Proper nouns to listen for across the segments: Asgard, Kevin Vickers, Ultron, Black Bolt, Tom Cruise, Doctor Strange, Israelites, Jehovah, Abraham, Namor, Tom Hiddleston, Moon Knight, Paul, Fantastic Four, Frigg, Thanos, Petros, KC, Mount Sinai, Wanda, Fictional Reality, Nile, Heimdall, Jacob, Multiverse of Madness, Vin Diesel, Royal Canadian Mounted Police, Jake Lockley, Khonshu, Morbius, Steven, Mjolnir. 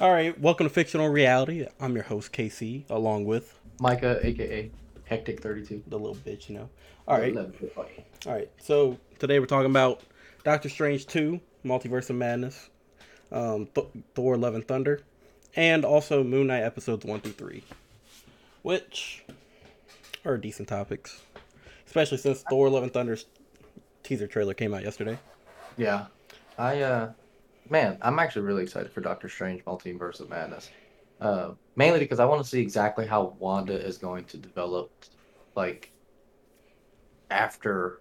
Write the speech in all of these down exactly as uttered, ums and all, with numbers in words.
All right, welcome to Fictional Reality. I'm your host, K C, along with... Micah, a k a. Hectic thirty-two. The little bitch, you know. All right. All right, so today we're talking about Doctor Strange two, Multiverse of Madness, um, Th- Thor, Love and Thunder, and also Moon Knight episodes one through three, which are decent topics, especially since Thor, Love and Thunder's teaser trailer came out yesterday. Yeah. I, uh... Man, I'm actually really excited for Doctor Strange Multiverse of Madness. Uh, mainly because I want to see exactly how Wanda is going to develop, like, after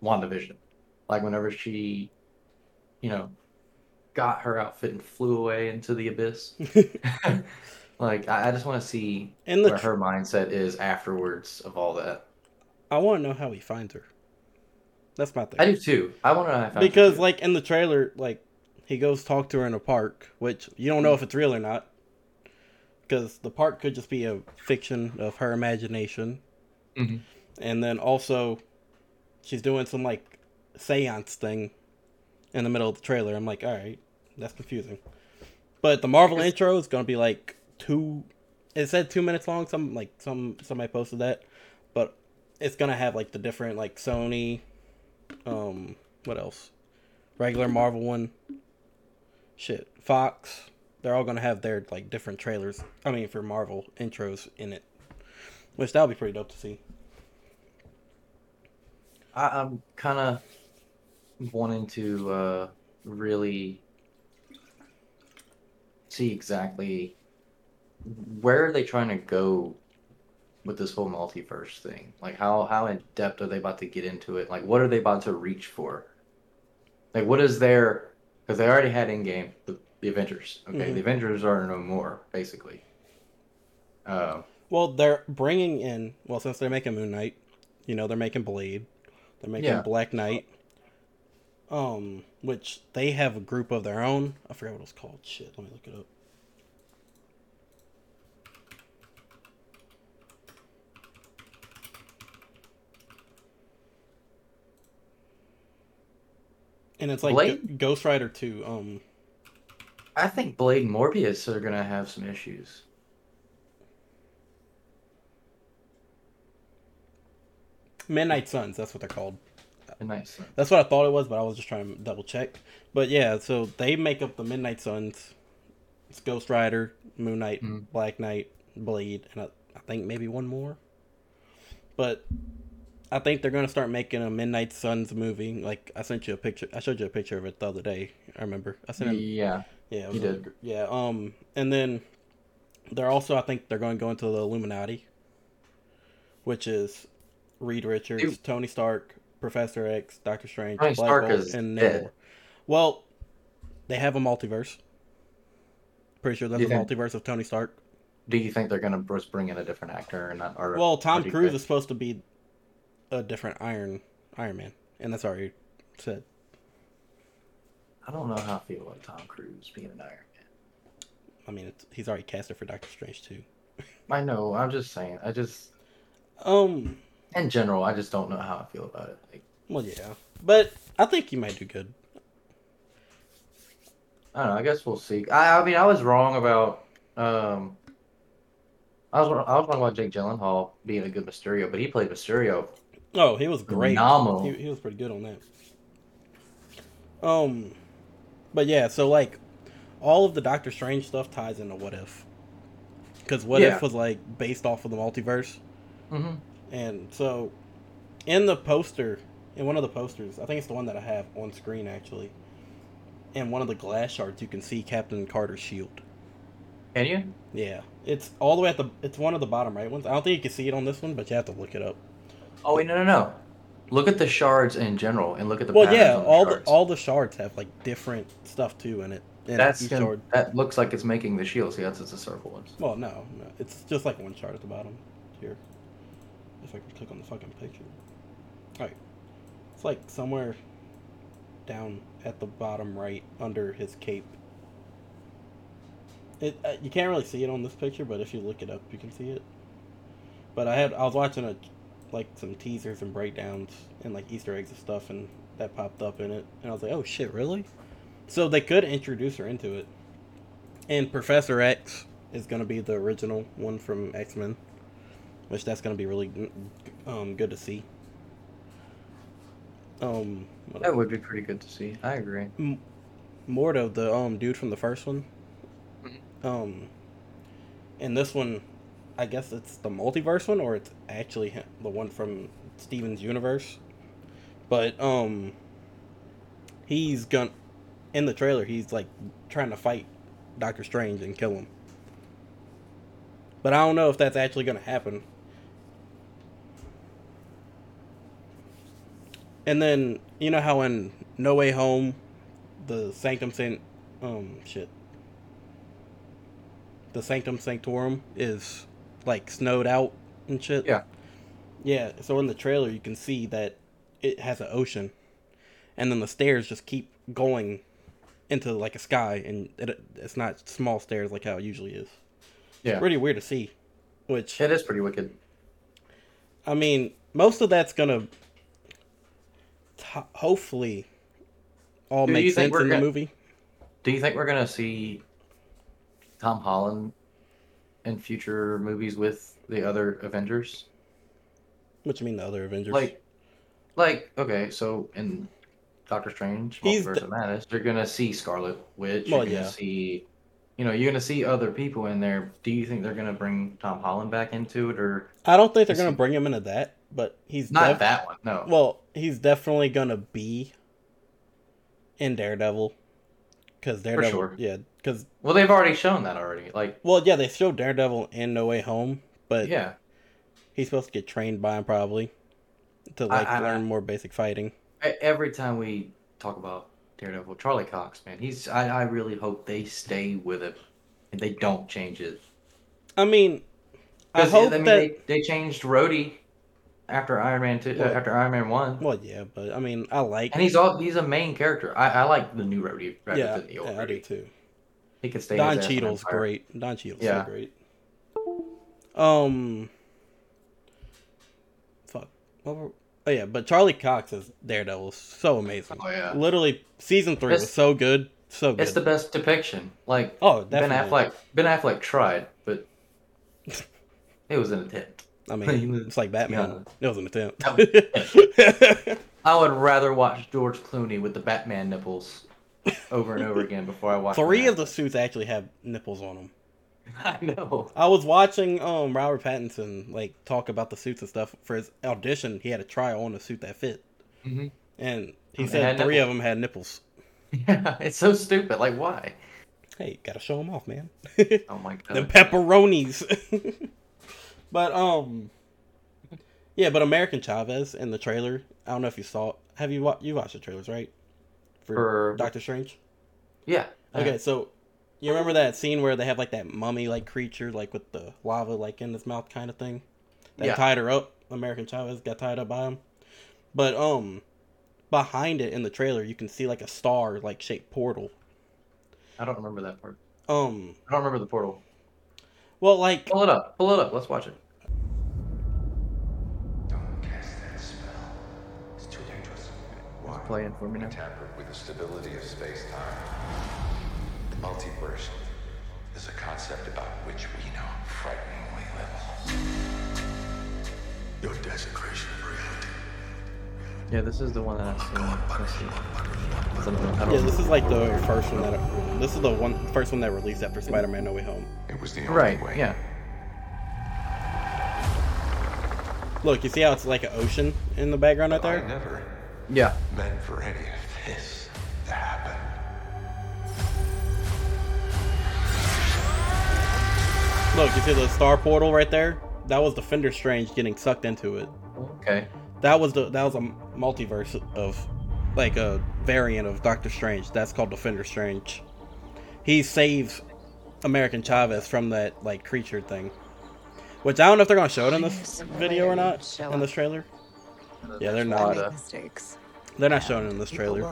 WandaVision. Like, whenever she, you know, got her outfit and flew away into the abyss. Like, I, I just want to see and the, where her mindset is afterwards of all that. I want to know how he finds her. That's my thing. I do, too. I want to know how he finds her. Because, like, in the trailer, like, he goes talk to her in a park, which you don't know if it's real or not, because the park could just be a fiction of her imagination. Mm-hmm. And then also, she's doing some like seance thing in the middle of the trailer. I'm like, all right, that's confusing. But the Marvel intro is gonna be like two. It said two minutes long. Some like some somebody posted that, but it's gonna have like the different like Sony, um, what else? Regular Marvel one. Shit, Fox, they're all going to have their, like, different trailers, I mean, for Marvel intros in it, which that'll be pretty dope to see. I, I'm kind of wanting to uh, really see exactly where are they trying to go with this whole multiverse thing. Like, how, how in-depth are they about to get into it? Like, what are they about to reach for? Like, what is their... Because they already had Endgame, the, the Avengers. Okay, mm-hmm. The Avengers are no more, basically. Uh, well, they're bringing in... Well, since they're making Moon Knight, you know, they're making Blade. They're making yeah. Black Knight. Um, which they have a group of their own. I forgot what it's called. Shit, let me look it up. And it's like Blade? Ghost Rider two. Um, I think Blade and Morbius are going to have some issues. Midnight Suns, that's what they're called. Midnight Suns. That's what I thought it was, but I was just trying to double check. But yeah, so they make up the Midnight Suns. It's Ghost Rider, Moon Knight, mm-hmm. Black Knight, Blade, and I, I think maybe one more. But... I think they're going to start making a Midnight Suns movie. Like, I sent you a picture. I showed you a picture of it the other day. I remember. I sent it. Yeah. Yeah. It you did. A, yeah. Um, and then they're also, I think they're going to go into the Illuminati, which is Reed Richards, Dude. Tony Stark, Professor X, Doctor Strange, Tony Black Stark Bolt, is and Namor. Well, they have a multiverse. Pretty sure that's a think? multiverse of Tony Stark. Do you think they're going to bring in a different actor and not? Or, well, Tom Cruise think? is supposed to be a different Iron Iron Man, and that's already said. I don't know how I feel about Tom Cruise being an Iron Man. I mean, it's, he's already casted for Doctor Strange too. I know. I'm just saying. I just um in general, I just don't know how I feel about it. Like, well, yeah, but I think he might do good. I don't know. I guess we'll see. I, I mean, I was wrong about um. I was I was wrong about Jake Gyllenhaal being a good Mysterio, but he played Mysterio. Oh, he was great. Phenomenal. He, he was pretty good on that. Um, but yeah, so like, all of the Doctor Strange stuff ties into What If, because What yeah. If was like based off of the multiverse, mm-hmm. and so in the poster, in one of the posters, I think it's the one that I have on screen actually, in one of the glass shards, you can see Captain Carter's shield. Can you? Yeah, it's all the way at the. It's one of the bottom right ones. I don't think you can see it on this one, but you have to look it up. Oh wait, no, no, no! Look at the shards in general, and look at the. Well, yeah, on the all shards. the all the shards have like different stuff too in it. In That's each shard. That looks like it's making the shield. See, that's it's a circle one. Well, no, no, it's just like one shard at the bottom here. If I can click on the fucking picture, all right, it's like somewhere down at the bottom right under his cape. It, uh, you can't really see it on this picture, but if you look it up, you can see it. But I had I was watching a, like some teasers and breakdowns and like Easter eggs and stuff, and that popped up in it, and I was like, oh shit, really? So they could introduce her into it, And Professor X is going to be the original one from X-Men, which that's going to be really um, good to see. Um, that would be pretty good to see. I agree. M- Mordo, the um dude from the first one. Mm-hmm. Um, and this one, I guess it's the multiverse one, or it's actually the one from Steven's universe. But um, he's gonna in the trailer. He's like trying to fight Doctor Strange and kill him. But I don't know if that's actually gonna happen. And then, you know how in No Way Home, the Sanctum San- um, shit. The Sanctum Sanctorum is, like, snowed out and shit? Yeah. Yeah, so in the trailer you can see that it has an ocean. And then the stairs just keep going into, like, a sky. And it, it's not small stairs like how it usually is. Yeah. It's pretty weird to see. Which... It is pretty wicked. I mean, most of that's gonna... hopefully all do make sense in gonna, the movie. Do you think we're going to see Tom Holland in future movies with the other Avengers? What do you mean the other Avengers? Like, like okay, so in Doctor Strange, Multiverse of Madness, you're going to see Scarlet Witch, well, you're going to yeah. see, you know, you're going to see other people in there. Do you think they're going to bring Tom Holland back into it? Or I don't think they're going to bring him into that, but he's not def- that one, no. Well, he's definitely gonna be in Daredevil, because Daredevil, sure. yeah, because well, they've already shown that already. Like, well, yeah, they showed Daredevil in No Way Home, but yeah, he's supposed to get trained by him probably to like I, I, learn I, more basic fighting. Every time we talk about Daredevil, Charlie Cox, man, he's I, I really hope they stay with it and they don't change it. I mean, I hope I mean, that they, they changed Rhodey. After Iron Man two, well, after Iron Man one. Well, yeah, but I mean, I like. And he's all—he's a main character. I, I like the new Rhodey rather yeah, than the old yeah, Rhodey. I do too. He can stay. Don Cheadle's great. Don Cheadle's yeah. so great. Um. Fuck. Oh yeah, but Charlie Cox as Daredevil is so amazing. Oh yeah. Literally, season three it's, was so good, so good. It's the best depiction. Like oh, definitely. Ben Affleck. Ben Affleck tried, but it was an attempt. I mean, it's like Batman. Yeah. It was an attempt. I would rather watch George Clooney with the Batman nipples over and over again before I watch. Three of the suits actually have nipples on them. I know. I was watching um, Robert Pattinson like talk about the suits and stuff for his audition. He had to try on a suit that fit, mm-hmm. and he and said three nipples. Of them had nipples. Yeah, it's so stupid. Like, why? Hey, gotta show them off, man. Oh my god, the pepperonis. But, um, yeah, but American Chavez in the trailer, I don't know if you saw it. Have you, wa- you watched the trailers, right? For, For... Doctor Strange? Yeah. Okay, so you remember that scene where they have, like, that mummy-like creature, like, with the lava, like, in his mouth kind of thing? They yeah. tied her up. American Chavez got tied up by him. But, um, behind it in the trailer, you can see, like, a star-like shaped portal. I don't remember that part. Um. I don't remember the portal. Well, like... Pull it up. Pull it up. Let's watch it. Don't cast that spell. It's too dangerous. Why? It's playing for me now. Tampered with the stability of space-time. The multiverse is a concept about which we know frighteningly little. Your desecration of reality. Yeah, this is the one that I've seen. Yeah, this is like the first one that I, this is the one first one that released after Spider-Man No Way Home. It was the only right, way. Yeah. Look, you see how it's like an ocean in the background out there? I never yeah. meant for any of this to happen. Look, you see the star portal right there? That was Defender Strange getting sucked into it. Okay. That was the that was a multiverse of, like a variant of Doctor Strange. That's called Defender Strange. He saves American Chavez from that like creature thing, which I don't know if they're gonna show it in this video or not in this trailer. Yeah, they're not. Uh, they're not showing it in this trailer.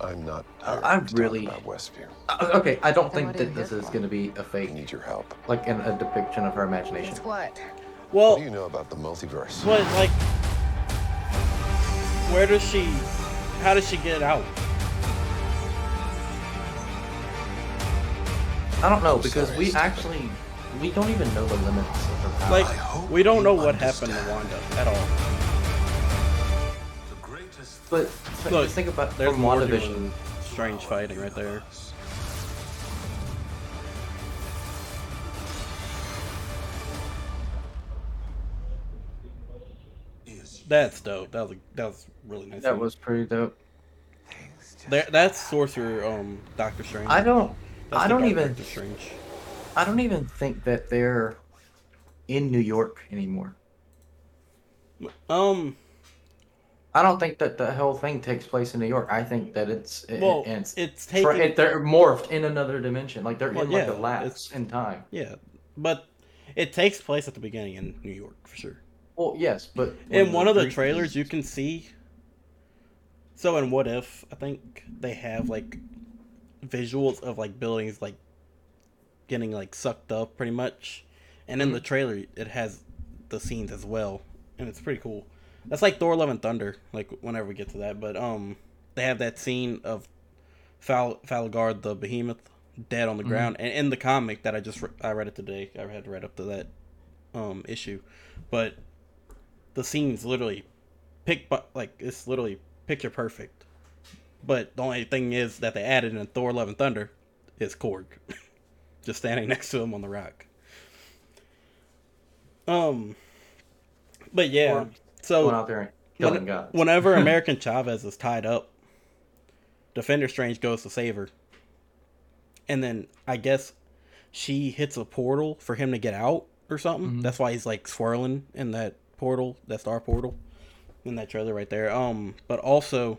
I'm not. Uh, I'm really. Uh, okay, I don't think that this is gonna be a fake. Need your help. Like in a depiction of her imagination. What? Well. What do you know about the multiverse? What like? Where does she, how does she get out? I don't know, because we actually, we don't even know the limits of her power. Like, we don't know what happened to Wanda at all. But, so look, just think about, there's WandaVision. Strange fighting right there. That's dope. That was, a, that was really nice. That thing. was pretty dope. That, that's Sorcerer, um, Doctor Strange. I don't, that's I don't even, I don't even think that they're in New York anymore. Um, I don't think that the whole thing takes place in New York. I think that it's, it, well, it's, it's taking, it, they're morphed in another dimension. Like they're well, in yeah, like a lapse in time. Yeah, but it takes place at the beginning in New York for sure. Well, yes, but in one of the trailers you can see. So in What If, I think they have like visuals of like buildings like getting like sucked up pretty much, and in the trailer it has the scenes as well, and it's pretty cool. That's like Thor: Love and Thunder. Like whenever we get to that, but um, they have that scene of Fal- Falagard the Behemoth dead on the mm-hmm. ground, and in the comic that I just re- I read it today. I had read up to that um issue, but. The scene's literally pick, but like it's literally picture perfect. But the only thing is that they added in Thor: Love and Thunder is Korg, just standing next to him on the rock. Um, but yeah, Korg. so out there when, whenever American Chavez is tied up, Defender Strange goes to save her, and then I guess she hits a portal for him to get out or something. Mm-hmm. That's why he's like swirling in that. portal that star portal in that trailer right there, um but also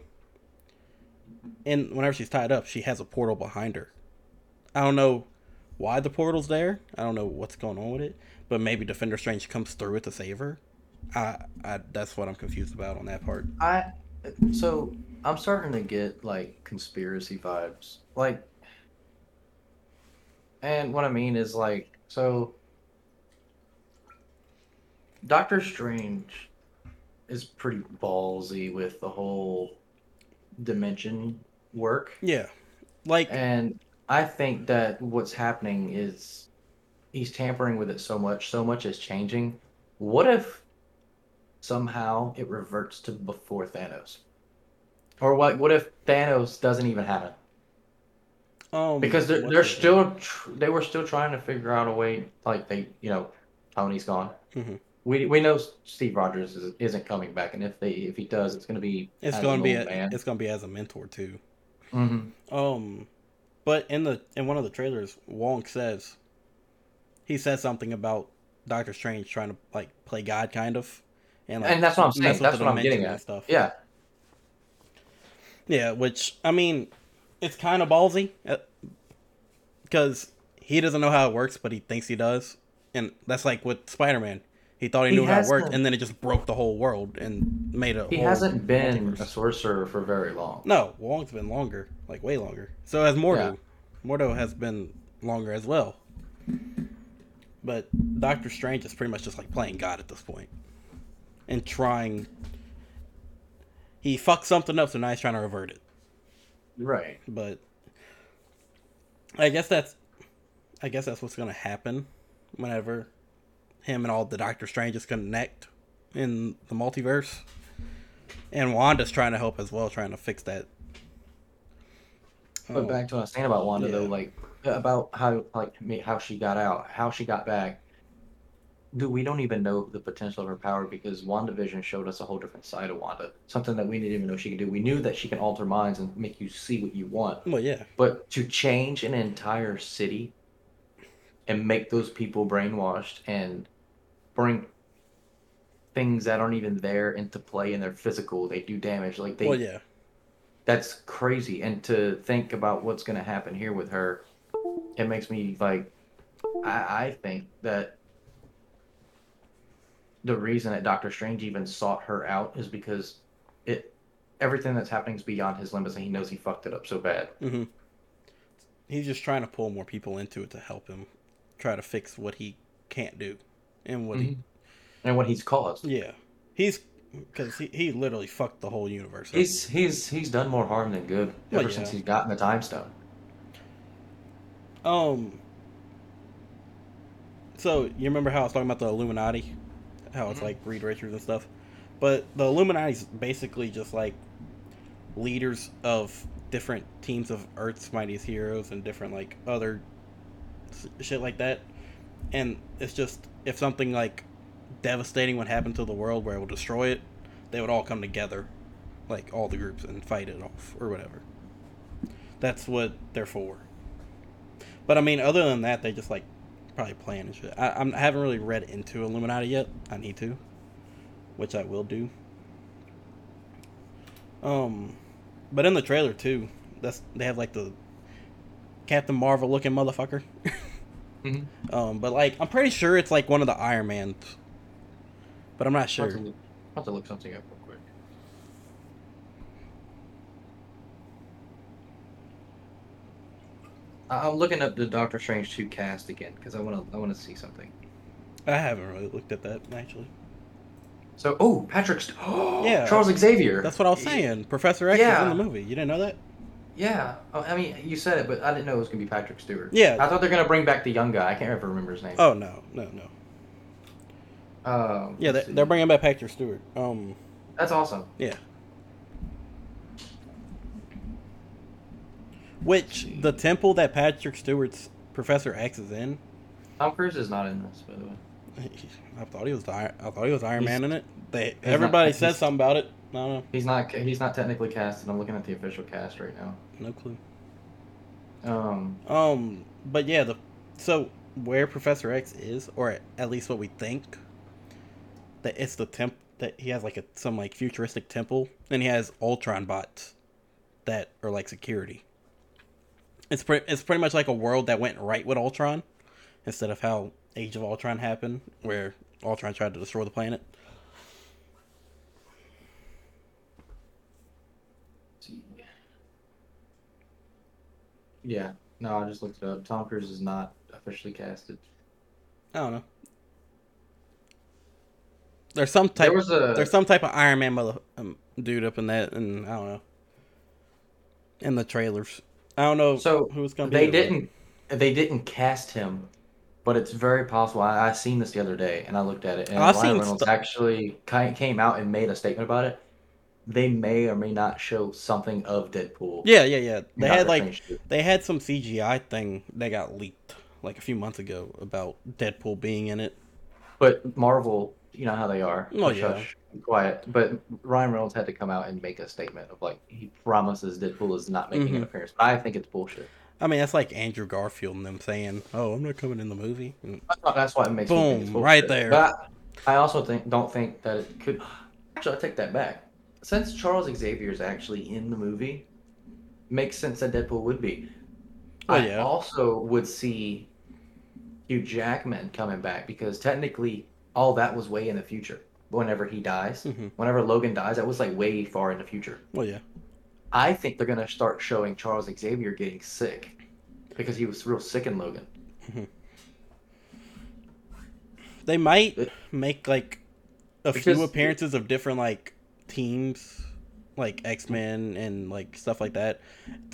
and whenever she's tied up she has a portal behind her. I don't know why the portal's there. I don't know what's going on with it, but maybe Defender Strange comes through it to save her. I, I that's what I'm confused about on that part. I so I'm starting to get like conspiracy vibes, like, and what I mean is like, so Doctor Strange is pretty ballsy with the whole dimension work. Yeah. Like, and I think that what's happening is he's tampering with it so much, so much is changing. What if somehow it reverts to before Thanos? Or what what if Thanos doesn't even happen? Oh, because they're, they're still tr- they were still trying to figure out a way, like, they, you know, Tony's gone. Mm-hmm. We we know Steve Rogers is, isn't coming back, and if they if he does, it's gonna be it's gonna be a, it's gonna be as a mentor too. Mm-hmm. Um, but in the in one of the trailers, Wong says he says something about Doctor Strange trying to like play God, kind of, and like, and that's what I'm saying. That's what I'm getting at. Stuff. Yeah, yeah. Which I mean, it's kind of ballsy because he doesn't know how it works, but he thinks he does, and that's like with Spider-Man. He thought he knew he how it worked, and then it just broke the whole world and made a. He whole hasn't been multiverse. a sorcerer for very long. No, Wong's been longer, like way longer. So has Mordo. Yeah. Mordo has been longer as well. But Doctor Strange is pretty much just like playing God at this point, and trying. He fucked something up, so now he's trying to revert it. Right. But I guess that's, I guess that's what's gonna happen, whenever. Him and all the Doctor Stranges connect in the multiverse. And Wanda's trying to help as well, trying to fix that. But um, back to what I was saying about Wanda, yeah. though, like, about how like how she got out, how she got back. Dude, we don't even know the potential of her power because WandaVision showed us a whole different side of Wanda. Something that we didn't even know she could do. We knew that she can alter minds and make you see what you want. Well, yeah. But to change an entire city and make those people brainwashed and bring things that aren't even there into play in their physical, they do damage. Like they, well, yeah. That's crazy. And to think about what's going to happen here with her, it makes me like, I, I think that the reason that Doctor Strange even sought her out is because it, everything that's happening is beyond his limits, and he knows he fucked it up so bad. Mm-hmm. He's just trying to pull more people into it to help him try to fix what he can't do and what mm-hmm. he and what he's caused. Yeah, he's because he, he literally fucked the whole universe. He's he's he's done more harm than good ever well, yeah. since he's gotten the time stone. Um, So, you remember how I was talking about the Illuminati? How it's, mm-hmm. like, Reed Richards and stuff? But the Illuminati's basically just, like, leaders of different teams of Earth's Mightiest Heroes and different, like, other shit like that. And it's just, if something, like, devastating would happen to the world where it will destroy it, they would all come together, like, all the groups, and fight it off, or whatever. That's what they're for. But, I mean, other than that, they just, like, probably plan and shit. I, I'm, I haven't really read into Illuminati yet. I need to. Which I will do. Um, but in the trailer, too, that's they have, like, the Captain Marvel-looking motherfucker. mm-hmm. Um, but, like, I'm pretty sure it's, like, one of the Iron Mans. But I'm not sure. I'll have to look, I'll have to look something up real quick. I'm looking up the Doctor Strange two cast again, because I want to I want to see something. I haven't really looked at that, actually. So, oh, Patrick... St- oh, yeah, Charles Xavier. That's what I was saying. Yeah. Professor X yeah. is in the movie. You didn't know that? Yeah. I mean, you said it, but I didn't know it was going to be Patrick Stewart. Yeah. I thought they were going to bring back the young guy. I can't ever remember his name. Oh, no. No, no. Um, yeah, they, they're bringing back Patrick Stewart. Um, That's awesome. Yeah. Which, the temple that Patrick Stewart's Professor X is in... Tom Cruise is not in this, by the way. I thought he was the, I thought he was Iron he's, Man in it. They everybody not, says something about it. I don't know. He's not he's not technically cast, and I'm looking at the official cast right now. No clue. Um. Um. But yeah, the so where Professor X is, or at least what we think, that it's the temp that he has like a some like futuristic temple, and he has Ultron bots that are like security. It's pretty it's pretty much like a world that went right with Ultron, instead of how Age of Ultron happened, where Ultron tried to destroy the planet. Yeah, no, I just looked it up. Tom Cruise is not officially casted. I don't know. There's some type. There was a... There's some type of Iron Man mother um, dude up in that, and I don't know. In the trailers, I don't know. So who's going to be? They didn't. But... They didn't cast him. But it's very possible. I, I seen this the other day, and I looked at it, and I've Ryan Reynolds st- actually came out and made a statement about it. They may or may not show something of Deadpool. Yeah, yeah, yeah. They had like they had some C G I thing that got leaked like a few months ago about Deadpool being in it. But Marvel, you know how they are. Oh hush, yeah, hush, quiet. But Ryan Reynolds had to come out and make a statement of like he promises Deadpool is not making mm-hmm. an appearance. But I think it's bullshit. I mean, that's like Andrew Garfield and them saying, "Oh, I'm not coming in the movie." That's why it makes boom me think it's right there. But I, I also think don't think that it could. Actually, I take that back. Since Charles Xavier is actually in the movie, makes sense that Deadpool would be. Oh, yeah. I also would see Hugh Jackman coming back because technically all that was way in the future. Whenever he dies, mm-hmm. whenever Logan dies, that was like way far in the future. Well, yeah. I think they're gonna start showing Charles Xavier getting sick, because he was real sick in Logan. Mm-hmm. They might it, make like a because, few appearances of different like teams, like X-Men and like stuff like that,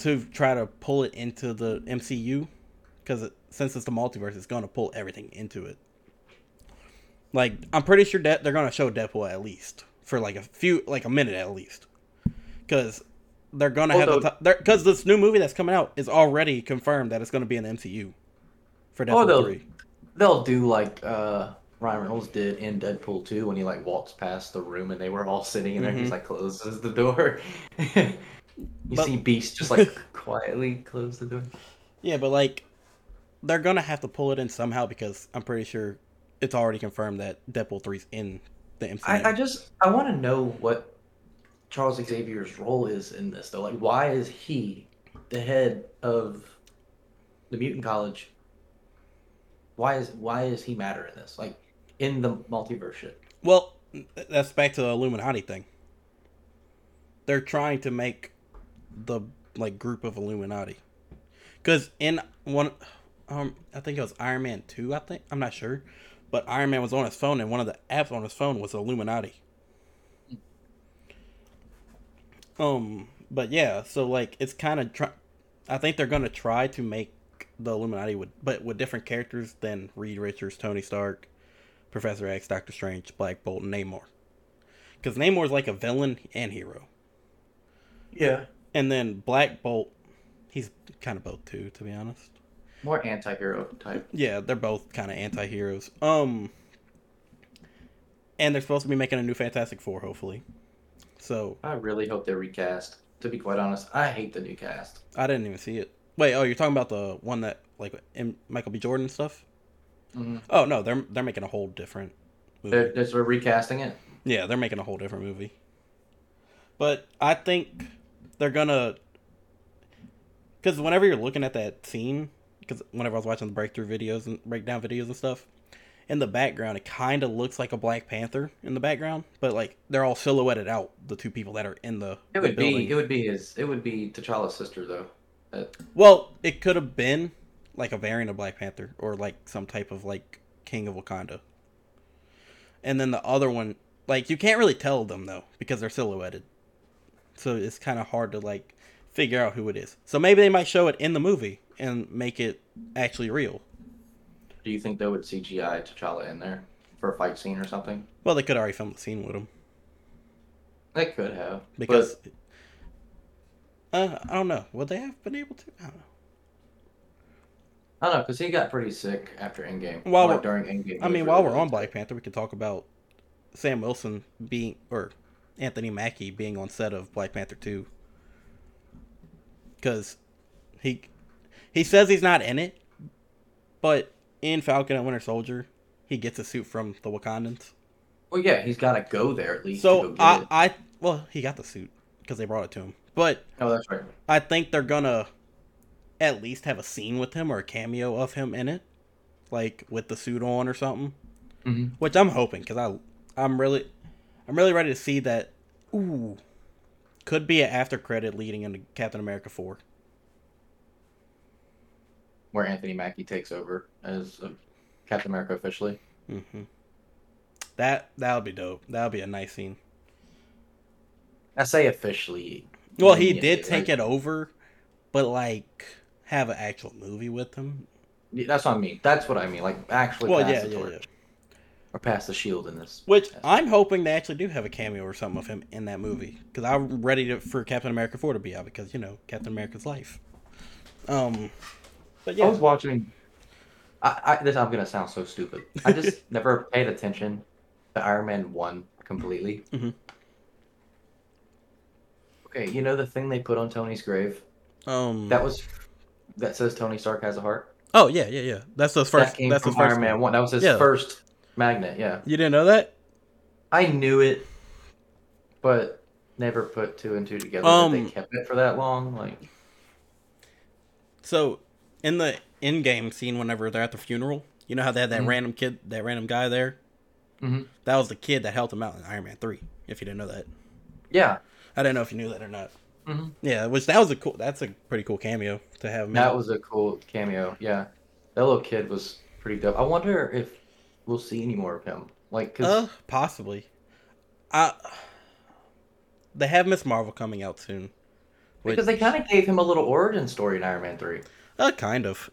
to try to pull it into the M C U, because it, since it's the multiverse, it's gonna pull everything into it. Like I'm pretty sure that they're gonna show Deadpool at least for like a few, like a minute at least, because. They're gonna Although, have the because this new movie that's coming out is already confirmed that it's gonna be in the M C U for Deadpool oh, they'll, three. They'll do like uh, Ryan Reynolds did in Deadpool two when he like walks past the room and they were all sitting in there. Mm-hmm. And he's like closes the door. you but, see Beast just like quietly close the door. Yeah, but like they're gonna have to pull it in somehow because I'm pretty sure it's already confirmed that Deadpool three's in the M C U. I, I just I want to know what. Charles Xavier's role is in this though. Like, why is he the head of the mutant college? Why is why is he matter in this? Like, in the multiverse shit. Well, that's back to the Illuminati thing. They're trying to make the like group of Illuminati. Because in one, um, I think it was Iron Man two. I think I'm not sure, but Iron Man was on his phone, and one of the apps on his phone was Illuminati. Um, but yeah, so like, it's kind of, try- I think they're going to try to make the Illuminati would, but with different characters than Reed Richards, Tony Stark, Professor X, Doctor Strange, Black Bolt, and Namor. Because Namor is like a villain and hero. Yeah. And then Black Bolt, he's kind of both too, to be honest. More anti-hero type. Yeah, they're both kind of anti-heroes. Um, and they're supposed to be making a new Fantastic Four, hopefully. So I really hope they recast. To be quite honest, I hate the new cast. I didn't even see it. Wait, oh, you're talking about the one that like M- Michael B. Jordan stuff? Mm-hmm. Oh no, they're they're making a whole different movie. They're, they're sort of recasting it. Yeah, they're making a whole different movie. But I think they're gonna, because whenever you're looking at that scene, because whenever I was watching the breakthrough videos and breakdown videos and stuff, in the background it kind of looks like a Black Panther in the background, but like they're all silhouetted out, the two people that are in the. It would the be it would be his it would be T'Challa's sister though. Uh, well, it could have been like a variant of Black Panther or like some type of like King of Wakanda. And then the other one, like you can't really tell them though because they're silhouetted, so it's kind of hard to like figure out who it is. So maybe they might show it in the movie and make it actually real. Do you think they would C G I T'Challa in there for a fight scene or something? Well, they could already film the scene with him. They could have. Because, but... uh, I don't know. Would they have been able to? I don't know. I don't know, because he got pretty sick after Endgame. While like during Endgame. I mean, while really we're on Black Panther, we could talk about Sam Wilson being, or Anthony Mackie being on set of Black Panther two. Because he, he says he's not in it, but in Falcon and Winter Soldier, he gets a suit from the Wakandans. Well, yeah, he's got to go there at least. So, to go get I, it. I, well, he got the suit because they brought it to him. But oh, that's right. I think they're going to at least have a scene with him or a cameo of him in it. Like, with the suit on or something. Mm-hmm. Which I'm hoping, because I, I'm really, I'm really ready to see that. Ooh, could be an after credit leading into Captain America four. Where Anthony Mackie takes over as Captain America officially. Mm-hmm. That that'll be dope. That'll be a nice scene. I say officially. Well, he did take like, it over, but like have an actual movie with him. Yeah, that's what I mean. That's what I mean. Like actually, well, pass yeah, the torch yeah, yeah. or pass the shield in this. Which aspect. I'm hoping they actually do have a cameo or something of him in that movie, because I'm ready to, for Captain America four to be out, because you know Captain America's life. Um. But yeah. I was watching. I, I this I'm gonna sound so stupid. I just never paid attention to Iron Man one completely. Mm-hmm. Okay, you know the thing they put on Tony's grave? Um, that was that says Tony Stark has a heart. Oh yeah, yeah, yeah. That's his first. That came that's from his Iron first Man one. That was his yeah. first magnet. Yeah. You didn't know that? I knew it, but never put two and two together. Um, that they kept it for that long, like. So. In the in-game scene, whenever they're at the funeral, you know how they had that mm-hmm. random kid, that random guy there? Mm-hmm. That was the kid that helped him out in Iron Man three, if you didn't know that. Yeah. I didn't know if you knew that or not. Mm-hmm. Yeah, which that was a cool, that's a pretty cool cameo to have him That in. was a cool cameo, yeah. That little kid was pretty dope. I wonder if we'll see any more of him. Like, cause... Uh, possibly. I, they have Miz Marvel coming out soon. Which... Because they kind of gave him a little origin story in Iron Man three. Uh, kind of.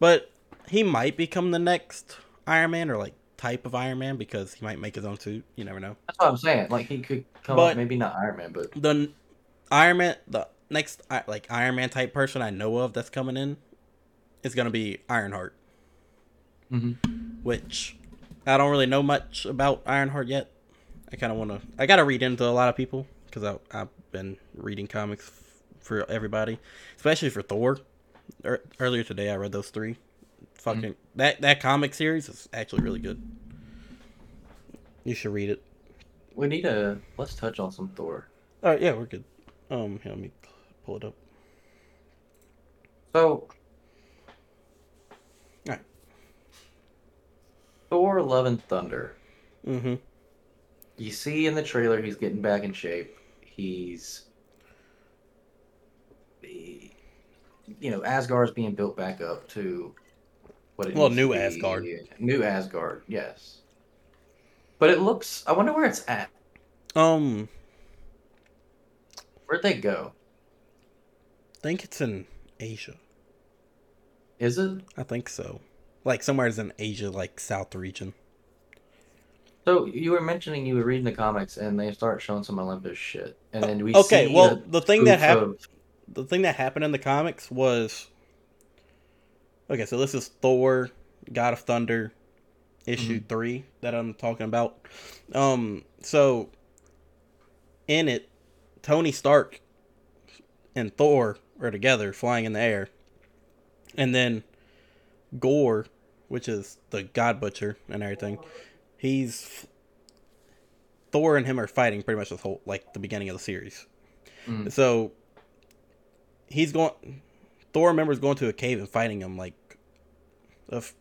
But he might become the next Iron Man or, like, type of Iron Man, because he might make his own suit. You never know. That's what I'm saying. Like, he could come but up, maybe not Iron Man, but... The Iron Man, the next, like, Iron Man type person I know of that's coming in is going to be Ironheart. Mm-hmm. Which, I don't really know much about Ironheart yet. I kind of want to... I got to read into a lot of people, because I've been reading comics for everybody. Especially for Thor. Earlier today, I read those three. Fucking mm-hmm. that that comic series is actually really good. You should read it. We need a let's touch on some Thor. All right, yeah, we're good. Um, here, let me pull it up. So, all right, Thor: Love and Thunder. Mm-hmm. You see in the trailer, he's getting back in shape. He's he... You know, Asgard's being built back up to what it well, new to Asgard. New Asgard, yes. But it looks... I wonder where it's at. Um... Where'd they go? I think it's in Asia. Is it? I think so. Like somewhere in Asia, like South region. So you were mentioning you were reading the comics, and they start showing some Olympus shit, and then we okay. See well, the, the thing that happened, of... the thing that happened in the comics was okay. So this is Thor, God of Thunder, issue mm-hmm. three that I'm talking about. Um, so in it, Tony Stark and Thor are together, flying in the air, and then Gore, which is the God Butcher and everything. He's Thor and him are fighting pretty much the whole like the beginning of the series. Mm. So he's going. Thor remembers going to a cave and fighting him like a f-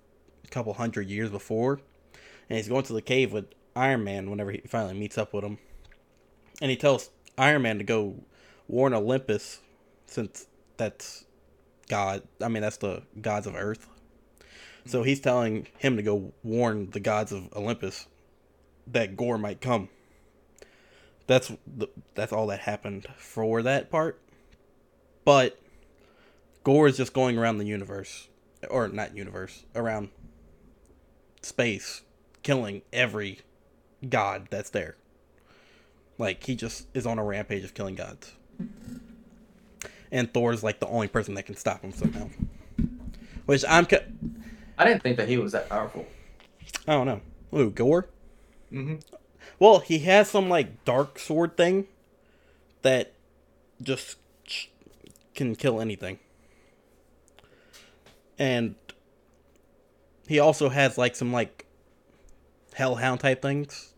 couple hundred years before, and he's going to the cave with Iron Man whenever he finally meets up with him, and he tells Iron Man to go warn Olympus, since that's God. I mean that's the gods of Earth. So he's telling him to go warn the gods of Olympus that Gore might come. That's the, that's all that happened for that part. But Gore is just going around the universe, or not universe, around space, killing every god that's there. Like, he just is on a rampage of killing gods. And Thor's like the only person that can stop him somehow. Which I'm... Ca- I didn't think that he was that powerful. I don't know. Ooh, Gore? Mm-hmm. Well, he has some, like, dark sword thing that just can kill anything. And he also has, like, some, like, hellhound type things.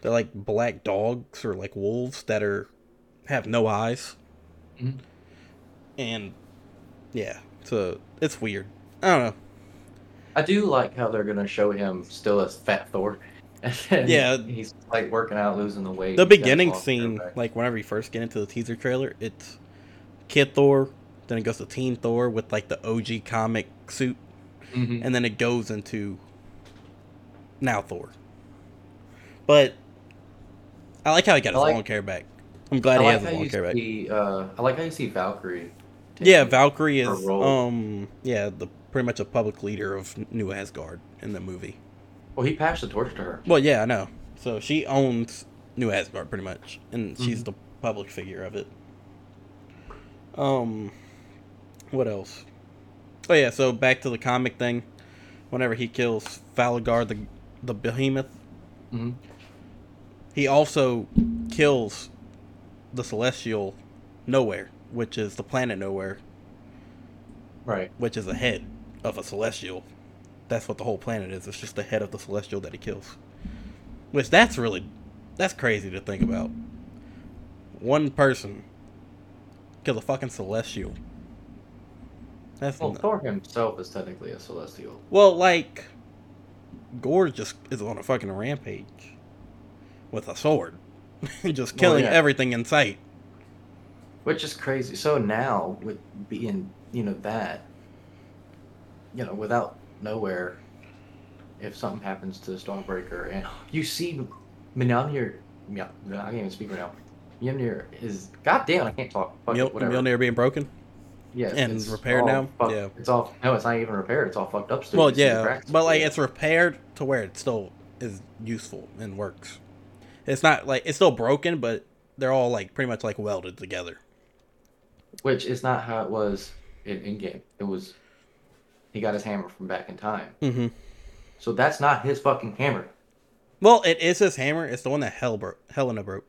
They're, like, black dogs or, like, wolves that are have no eyes. Mm-hmm. And, yeah. So, it's weird. I don't know. I do like how they're going to show him still as Fat Thor. Yeah. He's, like, working out, losing the weight. The beginning scene, like, whenever you first get into the teaser trailer, it's Kid Thor, then it goes to Teen Thor with, like, the O G comic suit, mm-hmm. and then it goes into now Thor. But I like how he got his long hair back. I'm glad he has his long hair back. I like how you see Valkyrie. Yeah, Valkyrie is, um, yeah, the... pretty much a public leader of New Asgard in the movie. Well, he passed the torch to her. Well, yeah, I know. So she owns New Asgard pretty much, and mm-hmm. she's the public figure of it. Um, what else? Oh yeah, so back to the comic thing. Whenever he kills Falagar, the the behemoth, mm-hmm. he also kills the Celestial Nowhere, which is the planet Nowhere, right? Which is a head of a celestial. That's what the whole planet is. It's just the head of the celestial that he kills. Which that's really that's crazy to think about. One person kills a fucking celestial. That's well, Thor himself is technically a celestial. Well, like Gore just is on a fucking rampage with a sword, just killing well, yeah. everything in sight. Which is crazy. So now with being you know that. You know, without Nowhere, if something happens to Stormbreaker, and you see Mjolnir, I can't even speak right now. Mjolnir is goddamn, I can't talk. Fuck Mjol- it, whatever. Mjolnir being broken. Yeah, and it's repaired now. Fucked, yeah, it's all no, it's not even repaired. It's all fucked up. Stupid. Well, yeah, but like it's repaired to where it still is useful and works. It's not like it's still broken, but they're all like pretty much like welded together. Which is not how it was in Endgame. It was. He got his hammer from back in time. Mm-hmm. So that's not his fucking hammer. Well, it is his hammer. It's the one that Hel bro- Helena broke.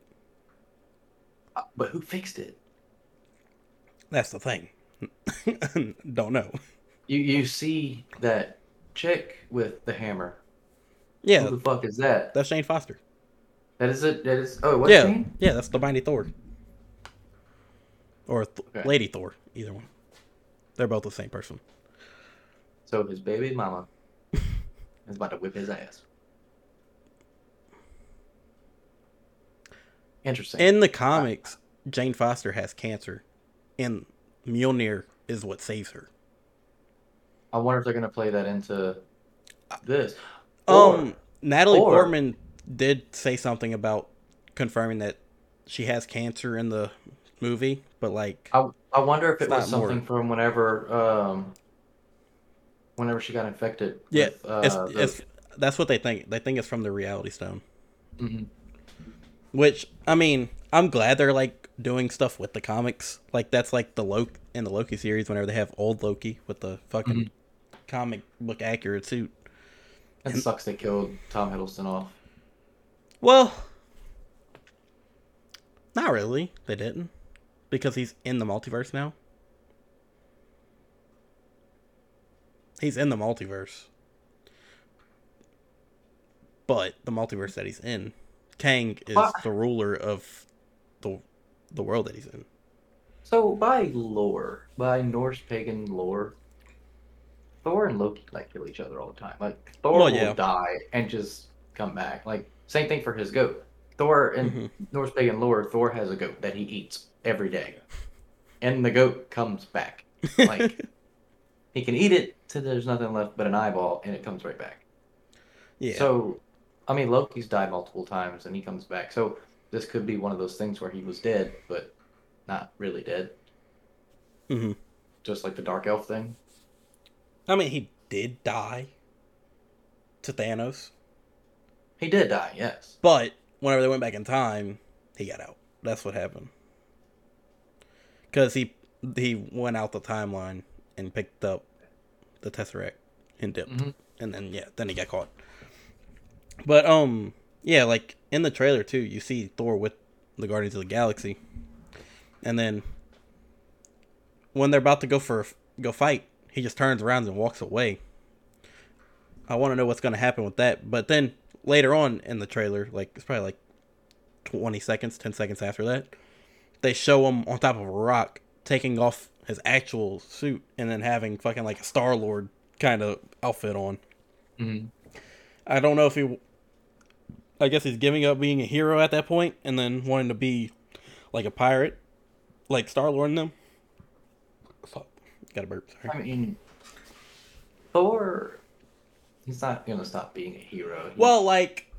Uh, but who fixed it? That's the thing. Don't know. You you see that chick with the hammer. Yeah. Who the fuck is that? That's Jane Foster. That is it? That is... Oh, what's yeah. Jane? Yeah, that's the Mighty Thor. Or th- okay. Lady Thor. Either one. They're both the same person. So his baby mama is about to whip his ass. Interesting. In the comics, wow. Jane Foster has cancer, and Mjolnir is what saves her. I wonder if they're going to play that into this. Or, um, Natalie or, Portman did say something about confirming that she has cancer in the movie, but like... I, I wonder if it was something more. From whenever... Um, whenever she got infected. Yeah, with, uh, it's, the... it's, that's what they think. They think it's from the Reality Stone. Mm-hmm. Which, I mean, I'm glad they're, like, doing stuff with the comics. Like, that's, like, the Loki in the Loki series whenever they have old Loki with the fucking mm-hmm. comic book accurate suit. It and... sucks they killed Tom Hiddleston off. Well, not really. They didn't. Because he's in the multiverse now. He's in the multiverse. But the multiverse that he's in, Kang is uh, the ruler of the the world that he's in. So by lore, by Norse pagan lore, Thor and Loki like kill each other all the time. Like Thor well, will yeah. die and just come back. Like same thing for his goat. Thor in mm-hmm. Norse pagan lore, Thor has a goat that he eats every day. And the goat comes back. Like he can eat it till there's nothing left but an eyeball and it comes right back. Yeah. So I mean, Loki's died multiple times, and he comes back. So this could be one of those things where he was dead, but not really dead. Mm-hmm. Just like the Dark Elf thing. I mean, he did die to Thanos. He did die, yes. But whenever they went back in time, he got out. That's what happened. Because he, he went out the timeline and picked up the Tesseract and dipped. Mm-hmm. And then, yeah, then he got caught. But, um, yeah, like, in the trailer, too, you see Thor with the Guardians of the Galaxy. And then, when they're about to go for go fight, he just turns around and walks away. I want to know what's going to happen with that. But then, later on in the trailer, like, it's probably, like, twenty seconds, ten seconds after that, they show him on top of a rock, taking off his actual suit, and then having fucking, like, a Star-Lord kind of outfit on. Mm-hmm. I don't know if he... I guess he's giving up being a hero at that point and then wanting to be like a pirate, like Star-Lord and them. Fuck. Got a burp, sorry. I mean, Thor... He's not going to stop being a hero. He... Well, like,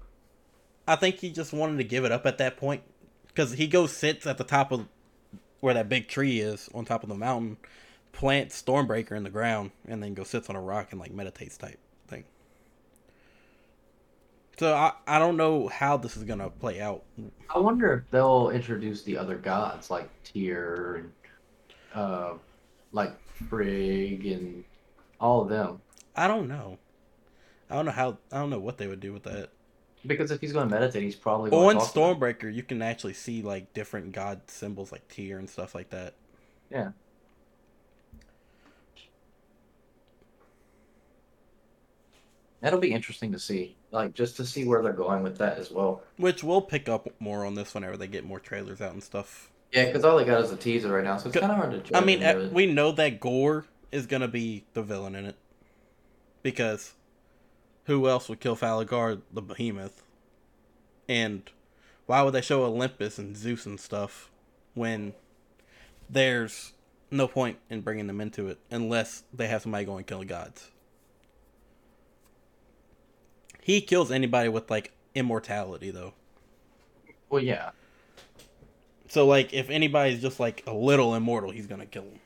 I think he just wanted to give it up at that point because he goes sits at the top of where that big tree is on top of the mountain, plants Stormbreaker in the ground, and then goes sits on a rock and, like, meditates type. So I, I don't know how this is going to play out. I wonder if they'll introduce the other gods, like Tyr and uh, like Frigg and all of them. I don't know. I don't know how. I don't know what they would do with that. Because if he's going to meditate, he's probably going to talk to them. On Stormbreaker, you can actually see like different god symbols, like Tyr and stuff like that. Yeah. That'll be interesting to see. Like, just to see where they're going with that as well. Which we'll pick up more on this whenever they get more trailers out and stuff. Yeah, because all they got is a teaser right now, so it's kind of hard to judge. I mean, at, we know that Gore is going to be the villain in it. Because who else would kill Falagar, the behemoth? And why would they show Olympus and Zeus and stuff when there's no point in bringing them into it unless they have somebody going and kill the gods? He kills anybody with, like, immortality, though. Well, yeah. So, like, if anybody's just, like, a little immortal, he's gonna kill him.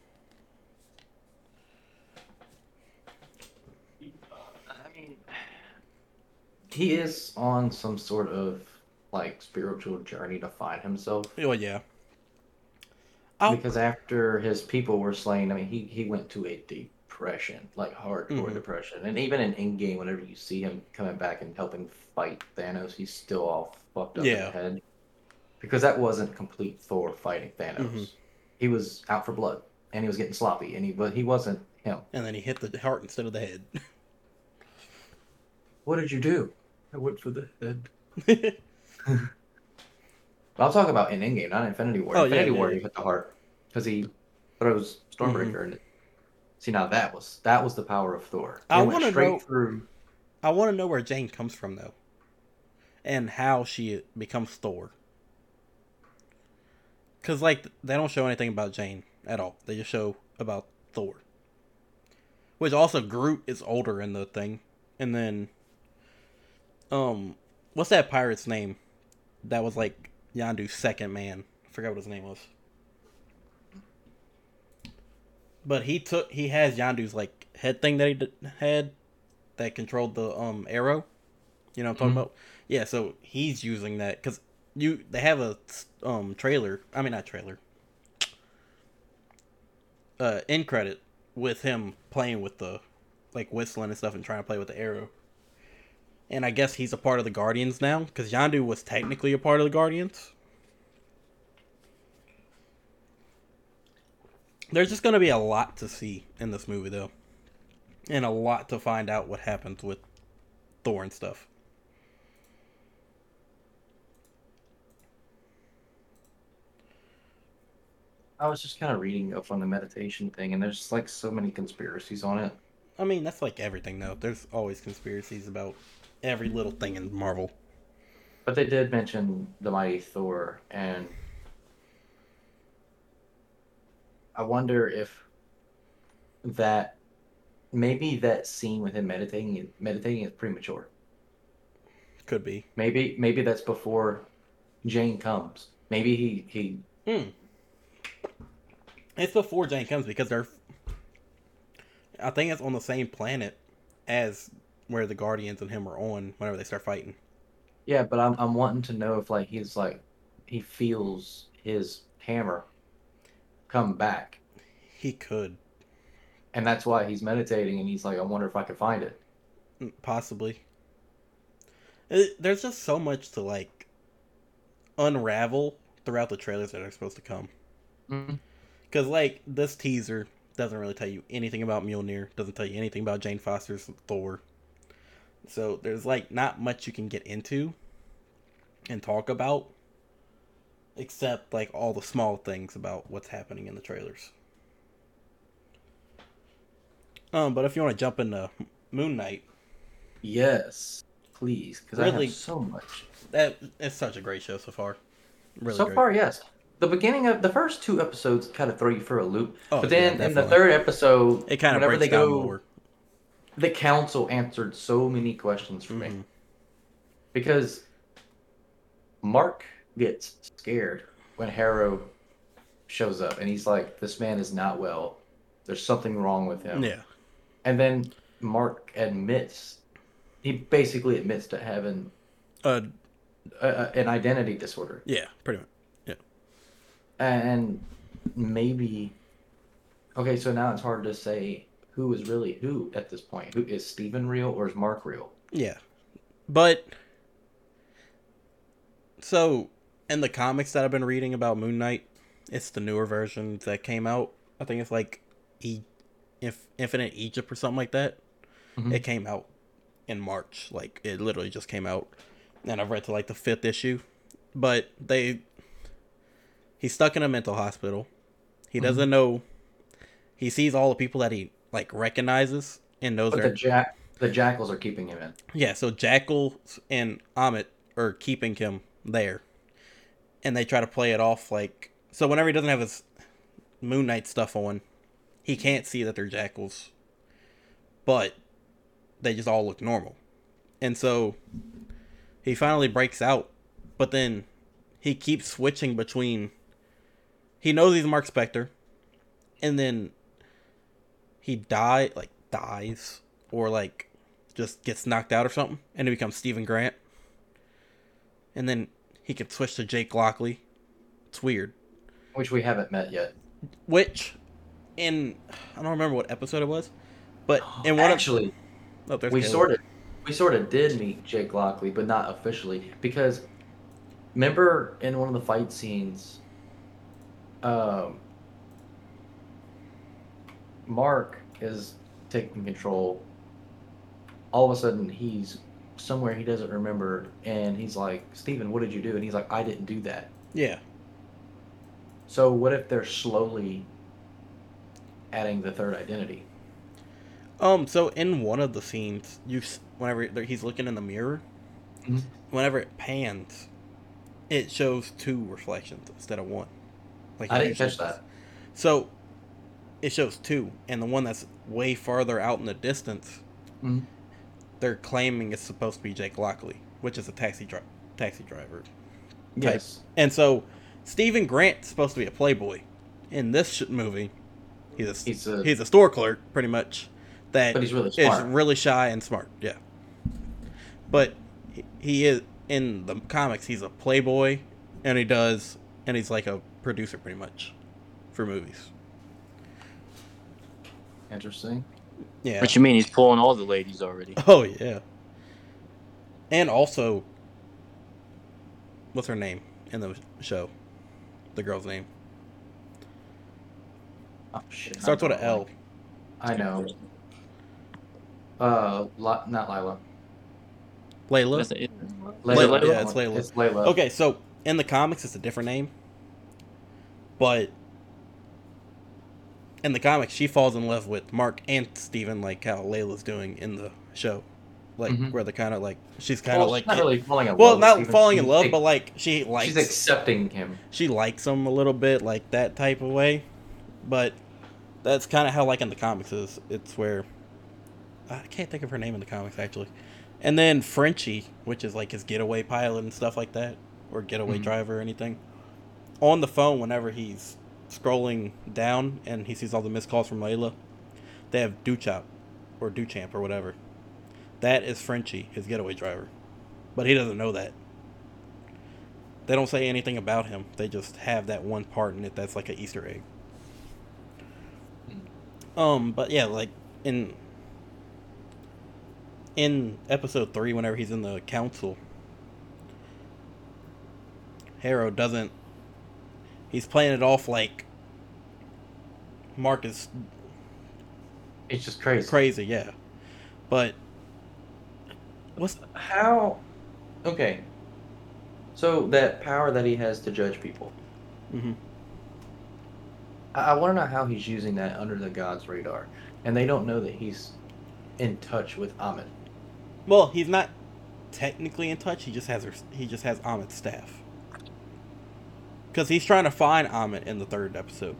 I mean, he is on some sort of, like, spiritual journey to find himself. Oh, yeah. I'll... Because after his people were slain, I mean, he, he went to a deep depression, like hardcore mm-hmm. depression. And even in Endgame, whenever you see him coming back and helping fight Thanos, he's still all fucked up yeah. in the head. Because that wasn't complete Thor fighting Thanos. Mm-hmm. He was out for blood, and he was getting sloppy, and he but he wasn't him. And then he hit the heart instead of the head. What did you do? I went for the head. I'll talk about in Endgame, not Infinity War. Oh, Infinity yeah, War, yeah. He hit the heart, because he throws Stormbreaker mm-hmm. in it. See, now that was that was the power of Thor. They I want to know. Through. I want to know where Jane comes from, though, and how she becomes Thor. Cause like they don't show anything about Jane at all. They just show about Thor, which also Groot is older in the thing. And then, um, what's that pirate's name? That was like Yondu's second man. I forgot what his name was. But he took he has Yondu's like head thing that he d- had that controlled the um arrow. You know what I'm talking mm-hmm. about? Yeah, so he's using that because you they have a um trailer. I mean, not trailer. Uh, end credit with him playing with the, like, whistling and stuff and trying to play with the arrow. And I guess he's a part of the Guardians now because Yondu was technically a part of the Guardians. There's just going to be a lot to see in this movie, though. And a lot to find out what happens with Thor and stuff. I was just kind of reading up on the meditation thing, and there's, like, so many conspiracies on it. I mean, that's like everything, though. There's always conspiracies about every little thing in Marvel. But they did mention the mighty Thor, and I wonder if that maybe that scene with him meditating meditating is premature. Could be. Maybe maybe that's before Jane comes. Maybe he he. Mm. It's before Jane comes because they're. I think it's on the same planet as where the Guardians and him are on whenever they start fighting. Yeah, but I'm I'm wanting to know if like he's like he feels his hammer come back. He could. And that's why he's meditating and he's like, I wonder if I could find it. Possibly. It, there's just so much to like unravel throughout the trailers that are supposed to come. Mm-hmm. Cause like this teaser doesn't really tell you anything about Mjolnir, doesn't tell you anything about Jane Foster's Thor. So there's like not much you can get into and talk about except like all the small things about what's happening in the trailers. Um, but if you want to jump into Moon Knight, yes, please, because really, I have so much. That it's such a great show so far. Really, so great. far, yes. The beginning of the first two episodes kind of throw you for a loop, oh, but then yeah, in the third episode, it kind of whenever breaks they down go, more. The council answered so many questions for mm-hmm. me because Mark gets scared when Harrow shows up, and he's like, "This man is not well. There's something wrong with him." Yeah, and then Mark admits he basically admits to having uh, a, a, an identity disorder. Yeah, pretty much. And maybe, okay, so now it's hard to say who is really who at this point. Who is Steven real or is Mark real? Yeah. But, so, in the comics that I've been reading about Moon Knight, it's the newer version that came out. I think it's like e- if Infinite Egypt or something like that. Mm-hmm. It came out in March. Like, it literally just came out. And I've read to like the fifth issue. But they... He's stuck in a mental hospital. He doesn't mm-hmm. know. He sees all the people that he like recognizes and knows. But the jack, the jackals are keeping him in. Yeah, so jackals and Amit are keeping him there, and they try to play it off like so. Whenever he doesn't have his Moon Knight stuff on, he can't see that they're jackals, but they just all look normal, and so he finally breaks out. But then he keeps switching between. He knows he's Mark Spector, and then he die like dies or like just gets knocked out or something, and he becomes Stephen Grant. And then he can switch to Jake Lockley. It's weird. Which we haven't met yet. Which, in I don't remember what episode it was, but in one actually, of, oh, we sort of we sort of did meet Jake Lockley, but not officially because remember in one of the fight scenes. Um, Mark is taking control. All of a sudden, he's somewhere he doesn't remember, and he's like, "Steven, what did you do?" And he's like, "I didn't do that." Yeah. So what if they're slowly adding the third identity? Um. So in one of the scenes, you whenever he's looking in the mirror, mm-hmm. whenever it pans, it shows two reflections instead of one. Like I didn't catch that. So, it shows two, and the one that's way farther out in the distance, mm-hmm. they're claiming it's supposed to be Jake Lockley, which is a taxi dri- taxi driver. Type. Yes. And so, Stephen Grant's supposed to be a playboy. In this sh- movie, he's a, he's a he's a store clerk, pretty much. that but he's really smart. Is really shy and smart. Yeah. But he is in the comics. He's a playboy, and he does, and he's like a producer pretty much for movies. Interesting. Yeah. What you mean? He's pulling all the ladies already. Oh yeah. And also, what's her name in the show? The girl's name. Oh shit. Starts with an L. I know. Uh, li- not Lila. Layla? It, it, Layla? Layla? Yeah, it's Layla. It's Layla. Okay, so in the comics, it's a different name. But in the comics, she falls in love with Mark and Steven, like how Layla's doing in the show. Like, mm-hmm. where they're kind of like, she's kind of well, like. Not really falling in well, love not Steven. falling in love, but like, she likes. She's accepting him. She likes him a little bit, like that type of way. But that's kind of how, like, in the comics is. It's where. I can't think of her name in the comics, actually. And then Frenchie, which is like his getaway pilot and stuff like that, or getaway mm-hmm. driver or anything, on the phone whenever he's scrolling down and he sees all the missed calls from Layla, they have Duchamp or Duchamp or whatever. That is Frenchie, his getaway driver. But he doesn't know that. They don't say anything about him. They just have that one part in it that's like an Easter egg. Um, but yeah, like in... in episode three, whenever he's in the council, Harrow doesn't... He's playing it off like Mark is... It's just crazy. Crazy, yeah. But... What's... How... Okay. So, that power that he has to judge people. Mm-hmm. I, I want to know how he's using that under the gods' radar. And they don't know that he's in touch with Ahmed. Well, he's not technically in touch. He just has her, he just has Ahmed's staff. Because he's trying to find Ahmed in the third episode.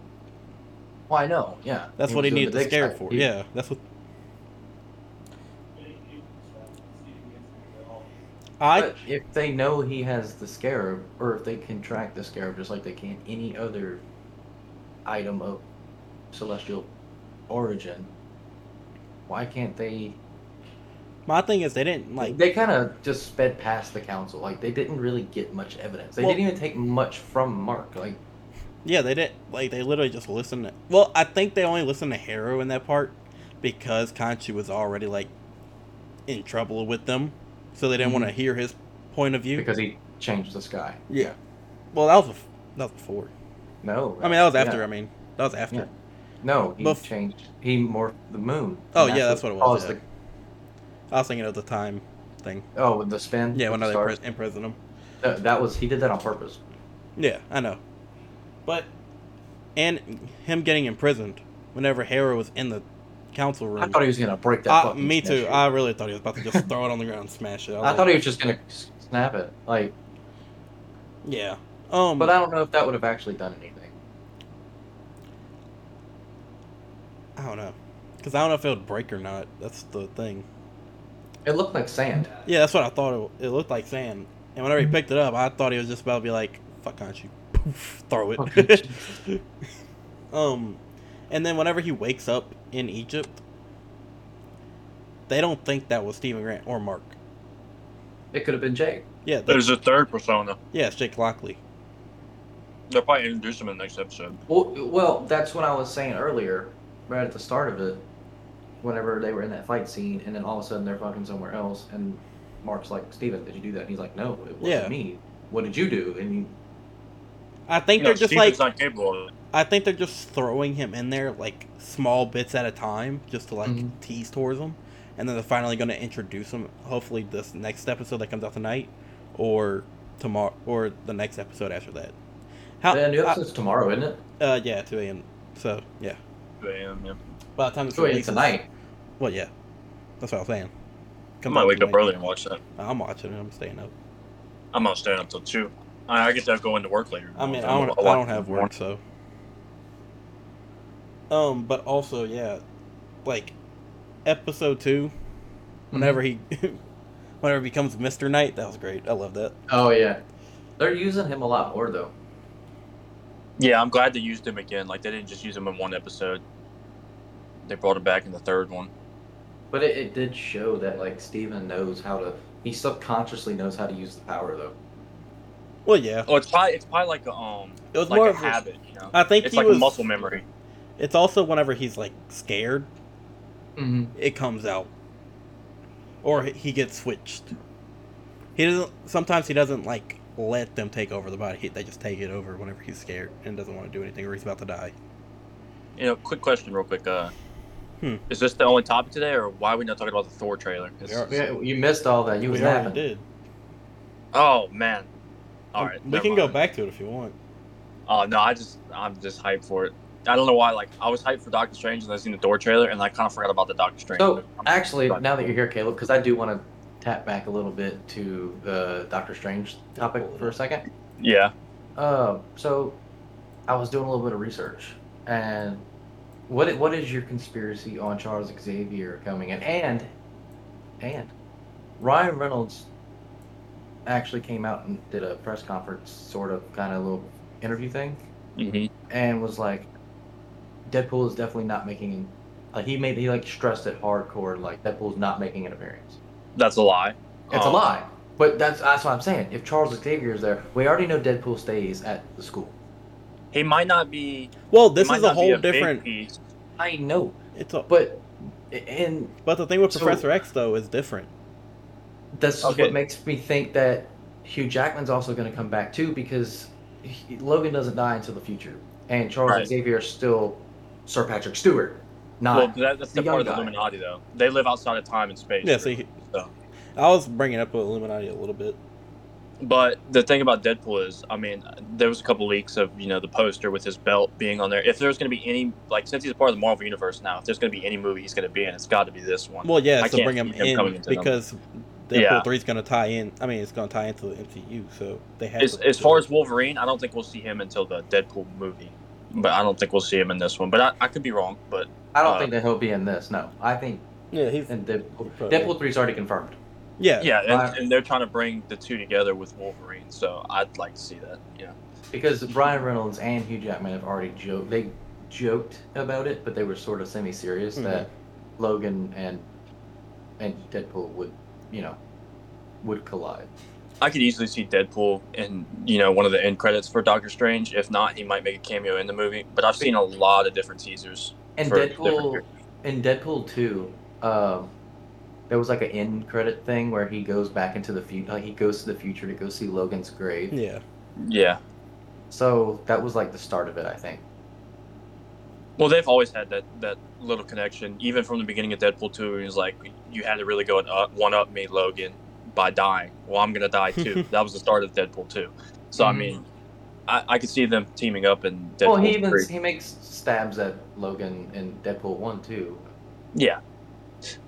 Well, I know, yeah. That's he what he needed to scare for. He... Yeah, that's what... I... But if they know he has the scarab, or if they can track the scarab just like they can any other item of celestial origin, why can't they... My thing is they didn't, like... They kind of just sped past the council. Like, they didn't really get much evidence. They well, didn't even take much from Mark. Like, yeah, they didn't... Like, they literally just listened to... Well, I think they only listened to Harrow in that part because Khonshu was already, like, in trouble with them. So they didn't mm-hmm. want to hear his point of view. Because he changed the sky. Yeah. Well, that was, that was before. No. I mean, that was after, yeah. I mean. That was after. Yeah. No, he Bef- changed... He morphed the moon. Oh, yeah, that's what it was. Yeah. The- I was thinking of the time thing. Oh, with the spin? Yeah, when the they impris- imprisoned him. Uh, that was, he did that on purpose. Yeah, I know. But, and him getting imprisoned whenever Hera was in the council room. I thought he was going to break that I, fucking Me too. It. I really thought he was about to just throw it on the ground and smash it. I, I like, thought he was just going to snap it. Like. Yeah. Um, but I don't know if that would have actually done anything. I don't know. Because I don't know if it would break or not. That's the thing. It looked like sand. Yeah, that's what I thought. It, it looked like sand. And whenever he picked it up, I thought he was just about to be like, fuck, can't you? Poof, throw it. Okay. um, And then whenever he wakes up in Egypt, they don't think that was Stephen Grant or Mark. It could have been Jake. Yeah. They, There's a third persona. Yeah, it's Jake Lockley. They'll probably introduce him in the next episode. Well, well, that's what I was saying earlier, right at the start of it. Whenever they were in that fight scene, and then all of a sudden they're fucking somewhere else, and Mark's like, Steven, did you do that? And he's like, no, it wasn't yeah. me. What did you do? And he... I think you they're know, just Steven's like, not capable of it. I think they're just throwing him in there, like, small bits at a time, just to, like, mm-hmm. tease towards him, and then they're finally going to introduce him, hopefully this next episode that comes out tonight, or tomorrow, or the next episode after that. How, the new episode's I, tomorrow, isn't it? Uh, yeah, two a.m., so, yeah. two a.m., yeah. By the time it's released tonight. Well, yeah. That's what I was saying. Come I might wake up early and watch that. I'm watching it. I'm staying up. I'm not staying up till two. I, I get to go into work later. I mean, I don't, I don't, I don't have work, so. Um, but also, yeah, like, episode two, whenever mm-hmm. he, whenever he becomes Mister Knight, that was great. I love that. Oh, yeah. They're using him a lot more, though. Yeah, I'm glad they used him again. Like, they didn't just use him in one episode. They brought him back in the third one. But it, it did show that, like, Steven knows how to... He subconsciously knows how to use the power, though. Well, yeah. Oh, it's probably, it's probably like a, um, it was like more a of habit, you know? I think it's he like was, a muscle memory. It's also whenever he's, like, scared, mm-hmm. it comes out. Or he gets switched. He doesn't... Sometimes he doesn't, like, let them take over the body. He, they just take it over whenever he's scared and doesn't want to do anything or he's about to die. You know, quick question real quick, uh... Hmm. Is this the only topic today, or why are we not talking about the Thor trailer? Yeah, you missed all that. You was laughing. Did. Oh man! All right, we can mind. go back to it if you want. Oh uh, no, I just I'm just hyped for it. I don't know why. Like I was hyped for Doctor Strange, and I seen the Thor trailer, and I kind of forgot about the Doctor Strange. So actually, now that you're here, Caleb, because I do want to tap back a little bit to the Doctor Strange topic for a second. Yeah. Uh, so I was doing a little bit of research and. What what is your conspiracy on Charles Xavier coming in? And, and, Ryan Reynolds actually came out and did a press conference, sort of, kind of little interview thing, mm-hmm. and was like, Deadpool is definitely not making. Like he made he like stressed it hardcore, like Deadpool's not making an appearance. That's a lie. It's um, a lie. But that's that's what I'm saying. If Charles Xavier is there, we already know Deadpool stays at the school. He might not be. Well, this is a whole a different. Piece. I know. It's a, but and but the thing with so, Professor X though is different. That's okay. What makes me think that Hugh Jackman's also going to come back too, because he, Logan doesn't die until the future, and Charles right. Xavier is still Sir Patrick Stewart. Not well, that, that's the, the part of the Illuminati though. They live outside of time and space. Yeah, see, so. I was bringing up the Illuminati a little bit. But the thing about Deadpool is, I mean, there was a couple leaks of, you know, the poster with his belt being on there. If there's going to be any, like, since he's a part of the Marvel Universe now, if there's going to be any movie he's going to be in, it's got to be this one. Well, yeah, I so can't bring him, him in into because them. Deadpool yeah. three is going to tie in. I mean, it's going to tie into the M C U, so they have. As, as far as Wolverine, I don't think we'll see him until the Deadpool movie, but I don't think we'll see him in this one. But I, I could be wrong. But I don't uh, think that he'll be in this. No, I think. Yeah, he's in Deadpool. Deadpool three is already confirmed. Yeah, yeah, and, uh, and they're trying to bring the two together with Wolverine, so I'd like to see that. Yeah, because Ryan Reynolds and Hugh Jackman have already joked. They joked about it, but they were sort of semi-serious mm-hmm. that Logan and and Deadpool would, you know, would collide. I could easily see Deadpool in, you know, one of the end credits for Doctor Strange. If not, he might make a cameo in the movie. But I've seen a lot of different teasers. And Deadpool, in Deadpool two. Um, There was like an end credit thing where he goes back into the future. Like he goes to the future to go see Logan's grave. Yeah. Yeah. So that was like the start of it, I think. Well, they've always had that, that little connection, even from the beginning of Deadpool two. He was like, you had to really go and up, one up me, Logan, by dying. Well, I'm going to die too. That was the start of Deadpool two. So, mm-hmm. I mean, I, I could see them teaming up in Deadpool. Well, he even he makes stabs at Logan in Deadpool one too. Yeah.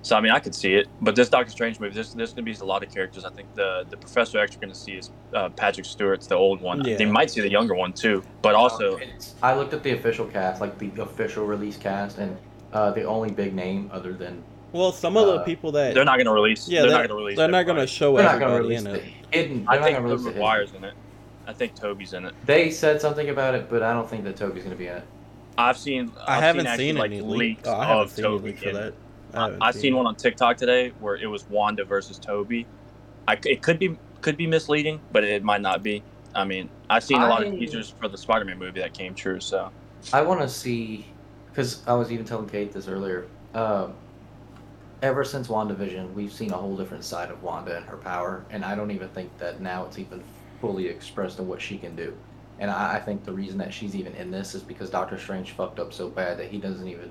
So I mean, I could see it, but this Doctor Strange movie, there's there's gonna be a lot of characters. I think the the Professor X you're gonna see is uh, Patrick Stewart's the old one. Yeah. They might see the younger one too, but also um, I looked at the official cast, like the official release cast, and uh, the only big name other than well, some of uh, the people that they're not gonna release. Yeah, they're, they're not gonna release. They're everybody. not gonna show they're everybody not gonna release in it. Hidden, I think Luke McGuire's in it. I think Toby's in it. They said something about it, but I don't think that Toby's gonna be in it. I've seen. I've I haven't seen, seen actually, any like, leaks oh, I haven't of seen Toby for that. I, I seen one on TikTok today where it was Wanda versus Toby. I, it could be could be misleading, but it might not be. I mean, I've seen a I, lot of teasers for the Spider-Man movie that came true. So I want to see, because I was even telling Kate this earlier. Um, ever since WandaVision, we've seen a whole different side of Wanda and her power, and I don't even think that now it's even fully expressed in what she can do. And I, I think the reason that she's even in this is because Doctor Strange fucked up so bad that he doesn't even.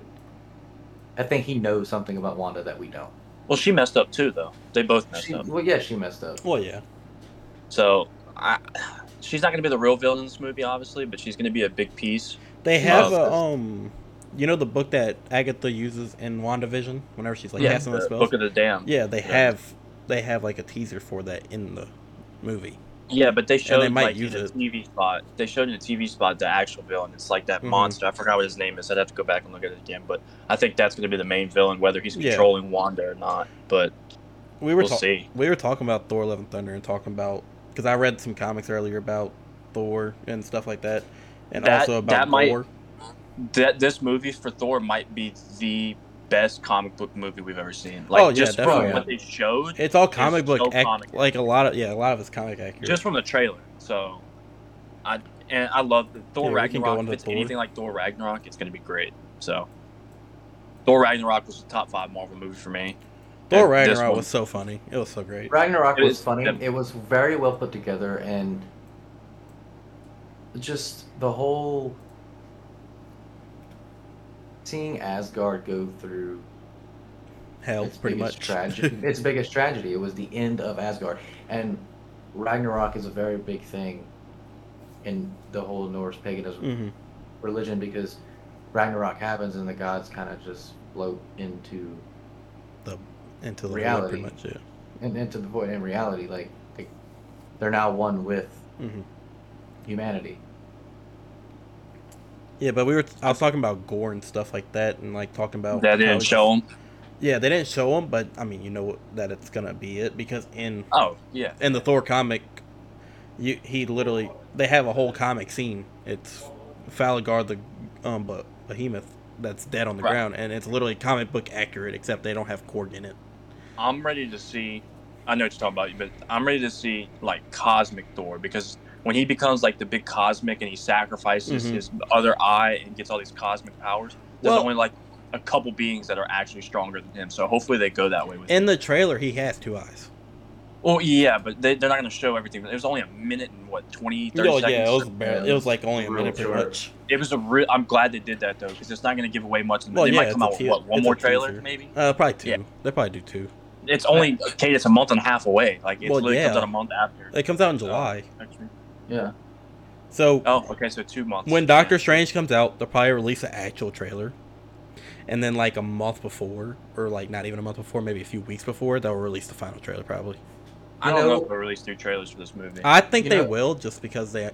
I think he knows something about Wanda that we don't. Well, she messed up too, though. They both messed she, up. Well, yeah, she messed up. Well, yeah. So, I, she's not going to be the real villain in this movie, obviously, but she's going to be a big piece. They have a, um, you know the book that Agatha uses in WandaVision? Whenever she's, like, yeah, casting the spells? Book of the Damned. Yeah, they yeah. have, they have, like, a teaser for that in the movie. Yeah, but they showed, they might like, use in a T V spot, they showed in a T V spot the actual villain. It's like that mm-hmm. monster. I forgot what his name is. I'd have to go back and look at it again. But I think that's going to be the main villain, whether he's controlling yeah. Wanda or not. But we were we'll ta- see. We were talking about Thor, Love and Thunder and talking about... Because I read some comics earlier about Thor and stuff like that. And that, also about that might, Thor. That, this movie for Thor might be the best comic book movie we've ever seen. Like, oh, yeah, just from yeah. what they showed, it's all comic book. So ac- comic. Like a lot of yeah, a lot of it's comic accurate. Just from the trailer. So, I and I love the Thor yeah, Ragnarok. If it's Thor. anything like Thor Ragnarok, it's going to be great. So, Thor Ragnarok was the top five Marvel movie for me. Thor and Ragnarok was so funny. It was so great. Ragnarok was, was funny. It was very well put together, and just the whole seeing Asgard go through hell, its pretty much tragedy, its biggest tragedy. It was the end of Asgard, and Ragnarok is a very big thing in the whole Norse paganism mm-hmm. religion, because Ragnarok happens and the gods kind of just float into the into the reality, void, pretty much, yeah. and into the void in reality. Like they, they're now one with mm-hmm. humanity. Yeah, but we were. I was talking about gore and stuff like that, and like talking about that didn't show them. Yeah, they didn't show them, but I mean, you know that it's gonna be it because in oh yeah, in the Thor comic, you he literally they have a whole comic scene. It's Falagard the um behemoth that's dead on the right. ground, and it's literally comic book accurate, except they don't have Korg in it. I'm ready to see. I know what you're talking about, but I'm ready to see like cosmic Thor because. When he becomes like the big cosmic and he sacrifices mm-hmm. his other eye and gets all these cosmic powers, there's well, only like a couple beings that are actually stronger than him. So hopefully they go that way with in him. The trailer, he has two eyes. Well, yeah, but they, they're not going to show everything. It was only a minute and what, twenty, thirty oh, seconds? Yeah, it was, barely, it was like only a minute pretty much. It was a real, I'm glad they did that though, because it's not going to give away much. Well, they yeah, might come out with what, one more trailer teaser. maybe? Uh, probably two. Yeah. They probably do two. It's only, okay, it's a month and a half away. Like, it well, literally yeah. comes out a month after. It comes out in July. So, actually. Yeah. So. Oh, okay. So two months. When Doctor Strange comes out, they'll probably release an actual trailer, and then like a month before, or like not even a month before, maybe a few weeks before, they'll release the final trailer probably. I don't you know, know if they'll release new trailers for this movie. I think you they know. will, just because they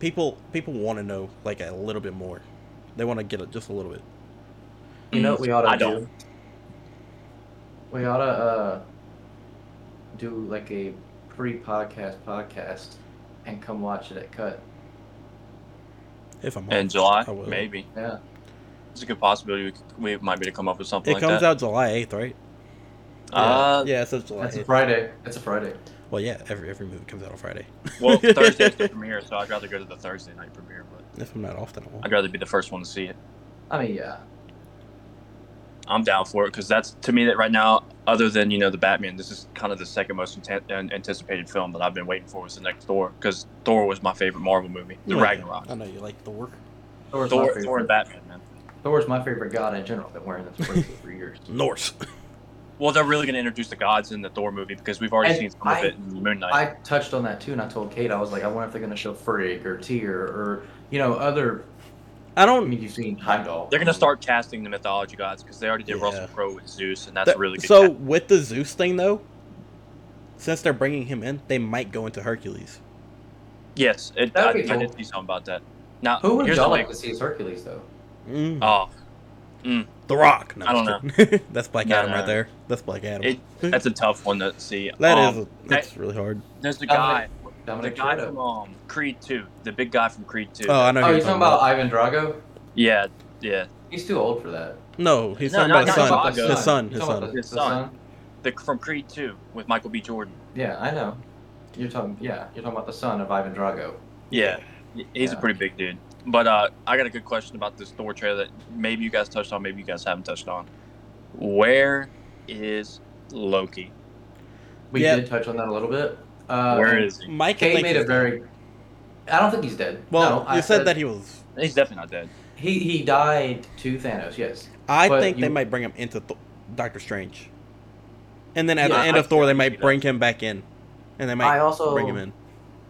people people want to know like a little bit more. They want to get it just a little bit. You know what we ought to I do? Don't. We ought to uh, do like a pre-podcast podcast. And come watch it at Cut. If I'm in July, maybe. Yeah, it's a good possibility. We, we might be to come up with something. It like comes that. out July eighth, right? Yeah. Uh, yeah, so it's July. That's eighth. A Friday. That's a Friday. Well, yeah, every every movie comes out on Friday. Well, Thursday's the premiere, so I'd rather go to the Thursday night premiere. But if I'm not off, then I won't. I'd rather be the first one to see it. I mean, yeah. I'm down for it because that's to me that right now, other than you know the Batman, this is kind of the second most ante- anticipated film that I've been waiting for was the next Thor because Thor was my favorite Marvel movie, the yeah, Ragnarok. I know you like Thor. Thor's Thor, Thor and Batman, man. Thor's my favorite god in general. I've been wearing this bracelet for years. Norse. Well, they're really going to introduce the gods in the Thor movie because we've already and seen some I, of it in Moon Knight. I touched on that too, and I told Kate I was like, I wonder if they're going to show Frigg or Tyr or you know other. I don't I mean you've seen Heimdall. They're gonna start casting the mythology gods because they already did yeah. Russell Crowe with Zeus, and that's that, really good. So cast. With the Zeus thing though, since they're bringing him in, they might go into Hercules. Yes, it, I, cool. I did see something about that. Now, who would y'all like to see as Hercules though? Mm. Oh, mm. The Rock. No, I don't kidding. know. That's Black no, Adam no. right there. That's Black Adam. It, that's a tough one to see. That um, is. A, that's I, really hard. There's the guy. Like, Dominic the guy Toretto. from um, Creed two, the big guy from Creed two. Oh, I know. Oh, you're talking about, about Ivan Drago? Yeah, yeah. He's too old for that. No, he's no, talking about his son. His, his son. His son. His son. The, from Creed two with Michael B. Jordan. Yeah, I know. You're talking. Yeah, you're talking about the son of Ivan Drago. Yeah, he's yeah. a pretty big dude. But uh, I got a good question about this Thor trailer that maybe you guys touched on, maybe you guys haven't touched on. Where is Loki? We yeah. did touch on that a little bit. Um, Where is he? Mike Kate made a very. Dead. I don't think he's dead. Well, no, you I said, said that he was. He's definitely not dead. He he died to Thanos. Yes. I but think you... they might bring him into Th- Doctor Strange, and then at yeah, the end I of Thor, they might bring him back in, and they might I also, bring him in.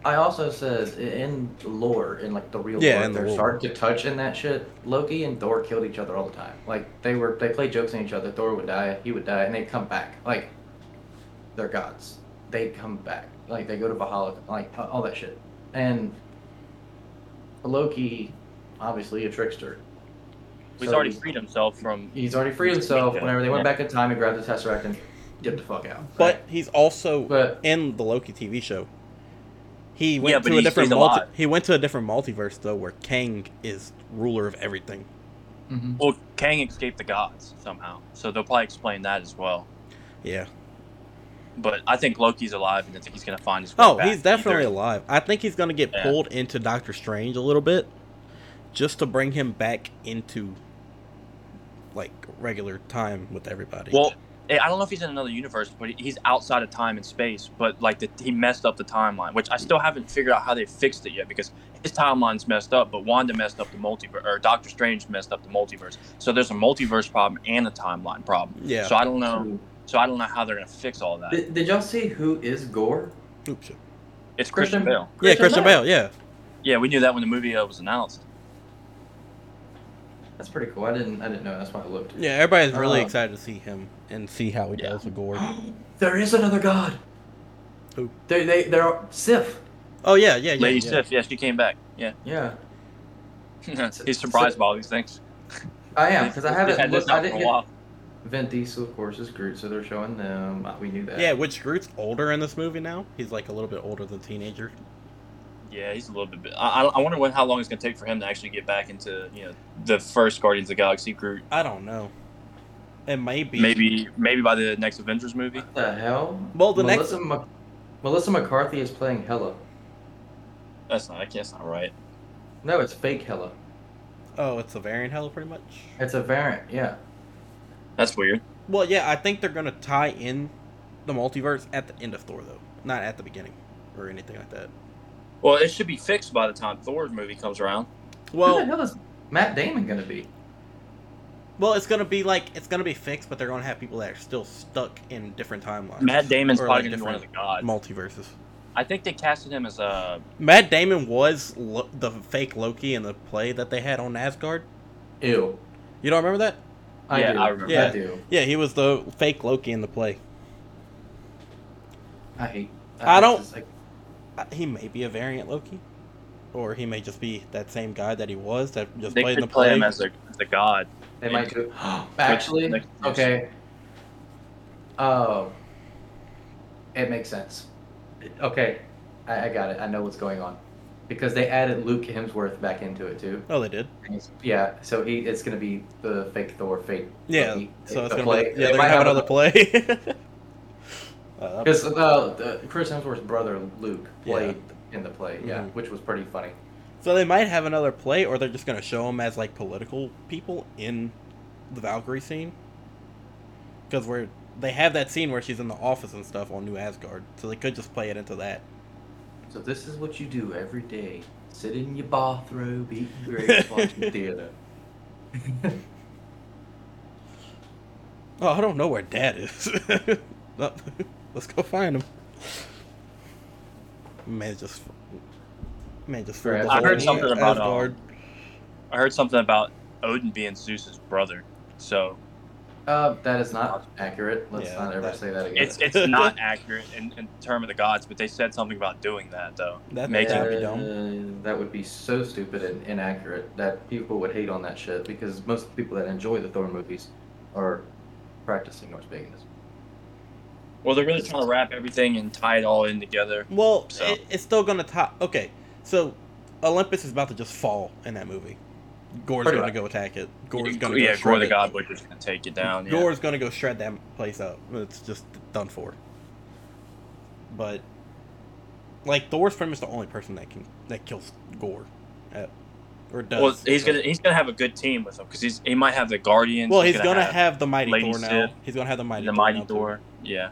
I also says in lore, in like the real yeah, world, they're the starting to touch in that shit. Loki and Thor killed each other all the time. Like they were, they played jokes on each other. Thor would die, he would die, and they'd come back. Like they're gods. They come back. Like, they go to Valhalla, like, all that shit. And Loki, obviously a trickster. So he's already he's, freed himself from... He's already freed himself whenever they went yeah. back in time and grabbed the Tesseract and dipped the fuck out. But right? he's also but, in the Loki T V show. He went, yeah, to a different multi- he went to a different multiverse, though, where Kang is ruler of everything. Mm-hmm. Well, Kang escaped the gods somehow, so they'll probably explain that as well. Yeah. But I think Loki's alive, and I think he's going to find his way Oh, back he's definitely either. alive. I think he's going to get yeah. pulled into Doctor Strange a little bit, just to bring him back into, like, regular time with everybody. Well, I don't know if he's in another universe, but he's outside of time and space. But, like, the, he messed up the timeline, which I still haven't figured out how they fixed it yet, because his timeline's messed up, but Wanda messed up the multiverse, or Doctor Strange messed up the multiverse. So there's a multiverse problem and a timeline problem. Yeah. So I don't know... So I don't know how they're going to fix all that. Did, did y'all see who is Gore? Oops. It's Christian, Christian Bale. Yeah, Christian Bale. Bale, yeah. Yeah, we knew that when the movie uh, was announced. That's pretty cool. I didn't I didn't know. That's why I looked. Yeah, everybody's really uh, excited to see him and see how he yeah. does with Gore. There is another god. Who? They, they, they're Sif. Oh, yeah, yeah, yeah. Lady yeah. Sif, yeah, she came back. Yeah. Yeah. He's surprised Sif. by all these things. I am, because I haven't looked at it in a while. Vin Diesel, of course, is Groot, so they're showing them. We knew that. Yeah, which Groot's older in this movie now. He's like a little bit older than teenager. Yeah, he's a little bit. I I wonder what, how long it's gonna take for him to actually get back into, you know, the first Guardians of the Galaxy Groot. I don't know. It may be. Maybe maybe by the next Avengers movie. What the hell? Well, the Melissa next Ma- Melissa McCarthy is playing Hela. That's not. I guess not right. No, it's fake Hela. Oh, it's a variant Hela, pretty much. It's a variant, yeah. That's weird. Well, yeah, I think they're going to tie in the multiverse at the end of Thor, though. Not at the beginning or anything like that. Well, it should be fixed by the time Thor's movie comes around. Well, who the hell is Matt Damon going to be? Well, it's going to be like, it's going to be fixed, but they're going to have people that are still stuck in different timelines. Matt Damon's probably like going to be one of the gods. Multiverses. I think they casted him as a... Matt Damon was lo- the fake Loki in the play that they had on Asgard. Ew. You don't remember that? I yeah, do. I remember. Yeah. I do. Yeah, he was the fake Loki in the play. I hate. I, I don't. Like... He may be a variant Loki, or he may just be that same guy that he was that just they played in the play. They could play him as a, as a god. They and might do. Actually, which, okay. Oh, it makes sense. Okay, I, I got it. I know what's going on. Because they added Luke Hemsworth back into it too. Oh, they did. Yeah, so he it's gonna be the fake Thor, fake. Yeah, Loki, so it's gonna play. Be, yeah, they might have another play. Because uh, uh, Chris Hemsworth's brother Luke played yeah. in the play, yeah, mm-hmm. which was pretty funny. So they might have another play, or they're just gonna show him as like political people in the Valkyrie scene. Because we're they have that scene where she's in the office and stuff on New Asgard, so they could just play it into that. So this is what you do every day. Sit in your bathrobe, eating grapes, watching theater. Oh, I don't know where Dad is. No, let's go find him. Man, just... Man, just... I heard something about... Um, I heard something about Odin being Zeus's brother, so... Uh, that is not accurate. Let's yeah, not ever that, say that again. It's it's not accurate in, in term of the gods, but they said something about doing that, though. That Making, uh, be dumb. That would be so stupid and inaccurate that people would hate on that shit, because most of the people that enjoy the Thor movies are practicing Norse paganism. Well, they're really trying to wrap everything and tie it all in together. Well, so. it, it's still going to tie... Okay, so Olympus is about to just fall in that movie. Gore's Pretty gonna right. go attack it. Gore's gonna yeah, go shred Gore the God Butcher's gonna take it down. Yeah. Gore's gonna go shred that place up. It's just done for. But like Thor's pretty much the only person that can that kills Gore, at, or does. Well, he's gonna he's gonna have a good team with him because he's he might have the Guardians. Well, he's, he's gonna, gonna have, have the Mighty Lady Thor now. Sith, he's gonna have the Mighty the Thor Mighty Thor. Yeah,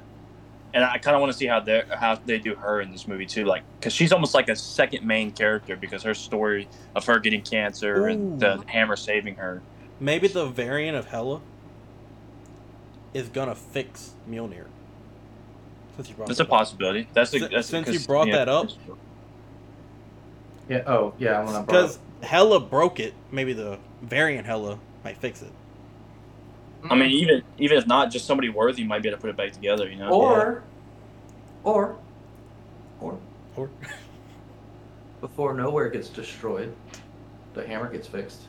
and I kind of want to see how they how they do her in this movie too, like because she's almost like a second main character because her story of her getting cancer Ooh. and the hammer saving her. Maybe the variant of Hela is gonna fix Mjolnir. Since you brought that's that a possibility. Up. That's, a, that's since you brought yeah, that up. Yeah. Oh, yeah. I want to. Because Hela broke it. Maybe the variant Hela might fix it. I mean, even even if not, just somebody worthy might be able to put it back together, you know? Or, yeah. or, or, or, before Nowhere gets destroyed, the hammer gets fixed.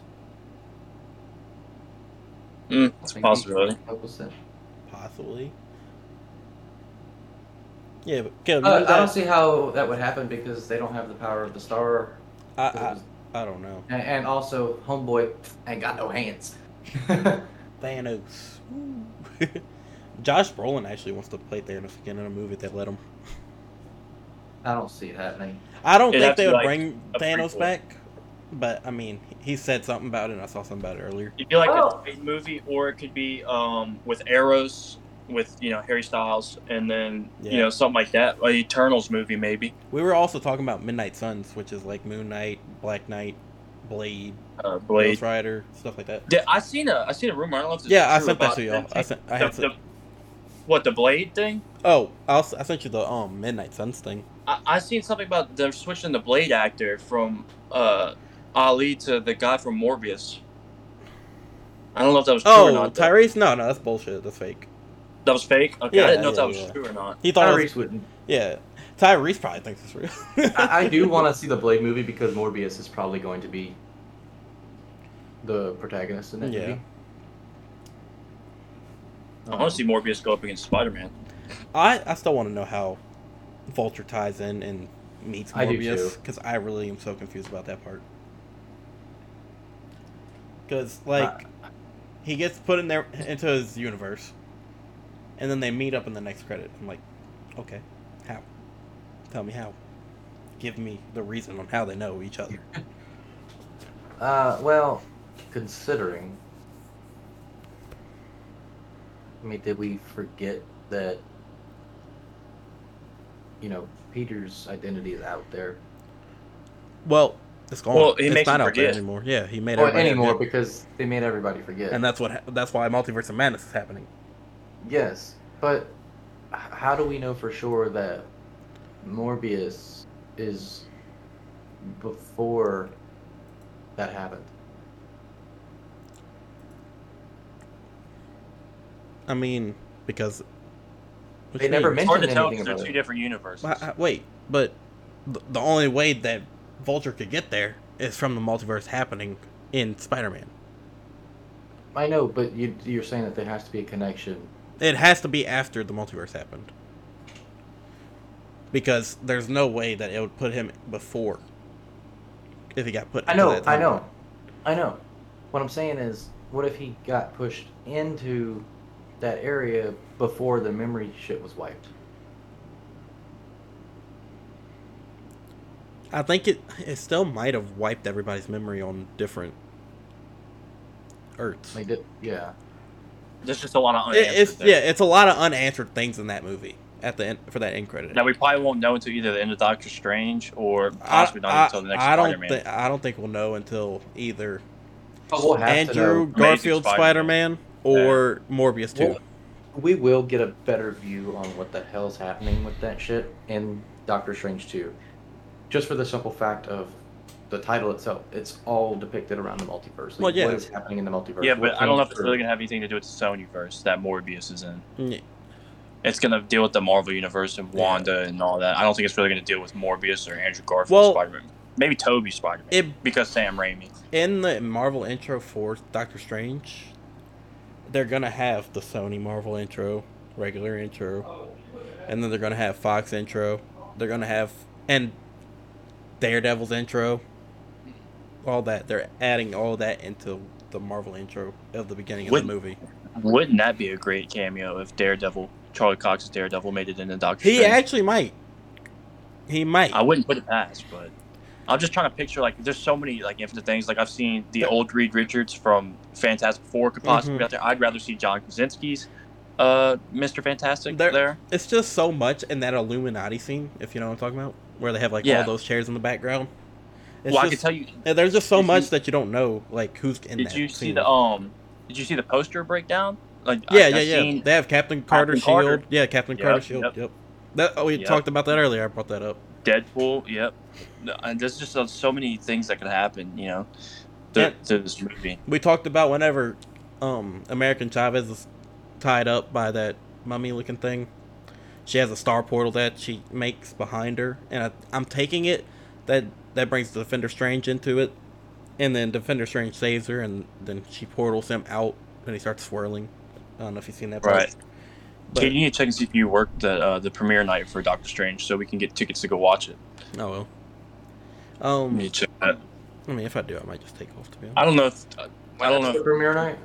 Mm, that's a possibility. Possibly. Yeah, but... Uh, I don't see how that would happen because they don't have the power of the star. I, I, I don't know. And, and also, homeboy ain't got no hands. Thanos. Josh Brolin actually wants to play Thanos again in a movie if they let him. I don't see it happening. I don't It'd think they would like bring Thanos prequel. back, but I mean, he said something about it, and I saw something about it earlier. It'd be like oh. a big movie, or it could be um, with Arrows, with you know Harry Styles, and then yeah. you know something like that, an Eternals movie maybe. We were also talking about Midnight Suns, which is like Moon Knight, Black Knight, Blade, uh, Blade, Ghost Rider, stuff like that. Did, I seen a I seen a rumor. I don't know if it's yeah, true I sent that to y'all. I sent. I had the, the, what the Blade thing? Oh, I'll, I sent you the um Midnight Suns thing. I, I seen something about they're switching the Blade actor from uh Ali to the guy from Morbius. I don't know if that was true oh, or not. Oh, Tyrese? Though. No, no, that's bullshit. That's fake. That was fake? Okay, yeah, I didn't know yeah, if that was yeah. true or not. He thought Tyrese was, wouldn't. Yeah. Tyrese probably thinks it's real. I, I do want to see the Blade movie because Morbius is probably going to be the protagonist in that yeah. movie. I um, want to see Morbius go up against Spider-Man. I, I still want to know how Vulture ties in and meets Morbius because I, I really am so confused about that part. Because, like, uh, he gets put in there into his universe. And then they meet up in the next credit. I'm like, okay, how? Tell me how. Give me the reason on how they know each other. Uh, well, considering... I mean, did we forget that, you know, Peter's identity is out there? Well, it's gone. Well, he it's makes not out there anymore. Yeah, he made well, everybody anymore forget. Because they made everybody forget. And that's what that's why Multiverse of Madness is happening. Yes, but how do we know for sure that Morbius is before that happened? I mean, because... They never means? mentioned anything about it. It's hard to tell because they're two different universes. Well, I, wait, but th- the only way that Vulture could get there is from the multiverse happening in Spider-Man. I know, but you, you're saying that there has to be a connection... It has to be after the multiverse happened. Because there's no way that it would put him before. If he got put I know, that I know. I know. What I'm saying is, what if he got pushed into that area before the memory shit was wiped? I think it, it still might have wiped everybody's memory on different Earths. They did, yeah. There's just a lot of unanswered it's, things. Yeah, it's a lot of unanswered things in that movie at the end, for that end credit. Now, we probably won't know until either the end of Doctor Strange or possibly I, not I, until the next I Spider-Man. Don't th- I don't think we'll know until either we'll Andrew Garfield's Spider-Man, Spider-Man or yeah. Morbius two. Well, we will get a better view on what the hell's happening with that shit in Doctor Strange two. Just for the simple fact of the title itself, it's all depicted around the multiverse. Like, well, yeah. What is happening in the multiverse? Yeah, but I don't know if it's really going to have anything to do with the Sonyverse that Morbius is in. Yeah. It's going to deal with the Marvel Universe and Wanda yeah. and all that. I don't think it's really going to deal with Morbius or Andrew Garfield's well, Spider-Man. Maybe Toby's Spider-Man, it, because Sam Raimi. In the Marvel intro for Doctor Strange, they're going to have the Sony Marvel intro, regular intro, and then they're going to have Fox intro. They're going to have... and Daredevil's intro. All that. They're adding all that into the Marvel intro of the beginning wouldn't, of the movie. Wouldn't that be a great cameo if Daredevil, Charlie Cox's Daredevil, made it into Doctor Strange? He actually might. He might. I wouldn't put it past, but I'm just trying to picture, like, there's so many, like, infinite things. Like, I've seen the old Reed Richards from Fantastic Four could possibly mm-hmm. be out there. I'd rather see John Krasinski's uh, Mister Fantastic there, there. It's just so much in that Illuminati scene, if you know what I'm talking about, where they have, like, yeah. all those chairs in the background. It's well, just, I can tell you. There's just so much you, that you don't know, like who's in. Did that you see scene. the um? Did you see the poster breakdown? Like yeah, I, yeah, yeah. They have Captain Carter Shield. Carter. Yeah, Captain yep, Carter Shield. Yep. yep. That oh, we yep. talked about that earlier. I brought that up. Deadpool. Yep. And there's just uh, so many things that could happen, you know, to, yeah. to this movie. We talked about whenever, um, American Chavez is tied up by that mummy-looking thing. She has a star portal that she makes behind her, and I, I'm taking it that. That brings Defender Strange into it. And then Defender Strange saves her, and then she portals him out, and he starts swirling. I don't know if you've seen that part. Right. But, you need to check and see if you worked the, uh, the premiere night for Doctor Strange so we can get tickets to go watch it. Oh, well. Um, you need to check that. I mean, if I do, I might just take off, to be honest. I don't know. If, uh, I don't know. The premiere night?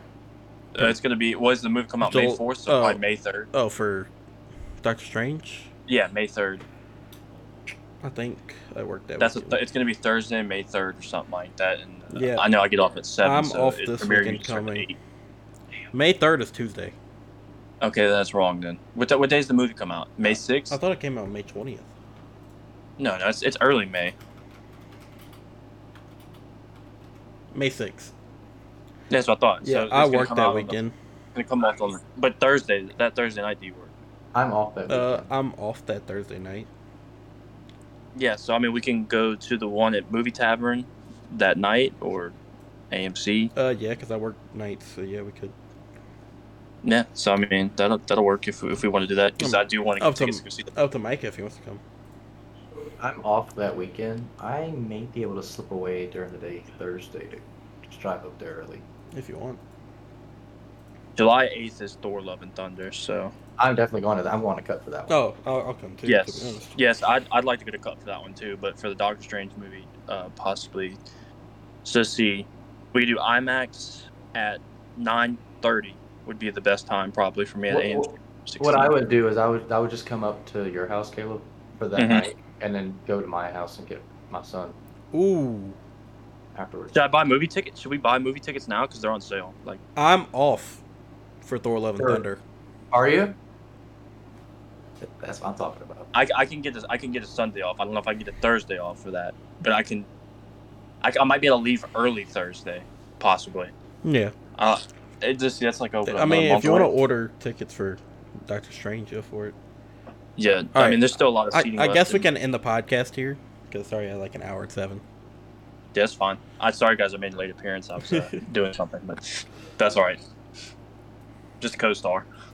Uh, it's going to be. Was the movie come out Joel, May fourth? So oh, probably May third. Oh, for Doctor Strange? Yeah, May third. I think I worked that. That's a th- it's going to be Thursday, May third, or something like that. And uh, yeah, I know I get off at seven. I'm so off this weekend coming. May third is Tuesday. Okay, that's wrong then. What th- what day does the movie come out? May sixth? I thought it came out May twentieth. No, no, it's it's early May. May sixth. That's what I thought. Yeah, so I worked that weekend. Going to come off on, but Thursday, that Thursday night, do you work? I'm off that. Uh, weekend. I'm off that Thursday night. Yeah, so I mean, we can go to the one at Movie Tavern that night or A M C. Uh, yeah, because I work nights, so yeah, we could. Yeah, so I mean, that'll that'll work if we, if we want to do that, because um, I do want to get tickets to go see that. Up to Micah if he wants to come. I'm off that weekend. I may be able to slip away during the day Thursday to just drive up there early if you want. July eighth is Thor: Love and Thunder, so. I'm definitely going to that. I'm going to cut for that one. Oh, I'll, I'll come too. Yes, to yes, I'd I'd like to get a cut for that one too. But for the Doctor Strange movie, uh, possibly. So see, we do IMAX at nine thirty would be the best time probably for me at A M. What I would do is I would I would just come up to your house, Caleb, for that mm-hmm. night, and then go to my house and get my son. Ooh. Afterwards. Should I buy movie tickets? Should we buy movie tickets now because they're on sale? Like I'm off for Thor: Love and Thunder. Are you? That's what I'm talking about. I, I can get this. I can get a Sunday off. I don't know if I can get a Thursday off for that, but I can. I, I might be able to leave early Thursday, possibly. Yeah. Uh, it just that's like over. I mean, if you want to order tickets for Doctor Strange, go for it. Yeah, All I right. mean, there's still a lot of seating. I, I guess we and, can end the podcast here because sorry, I had like an hour and seven. Yeah, that's fine. I'm sorry, guys. I made a late appearance. I was uh, doing something, but that's all right. Just a co-star.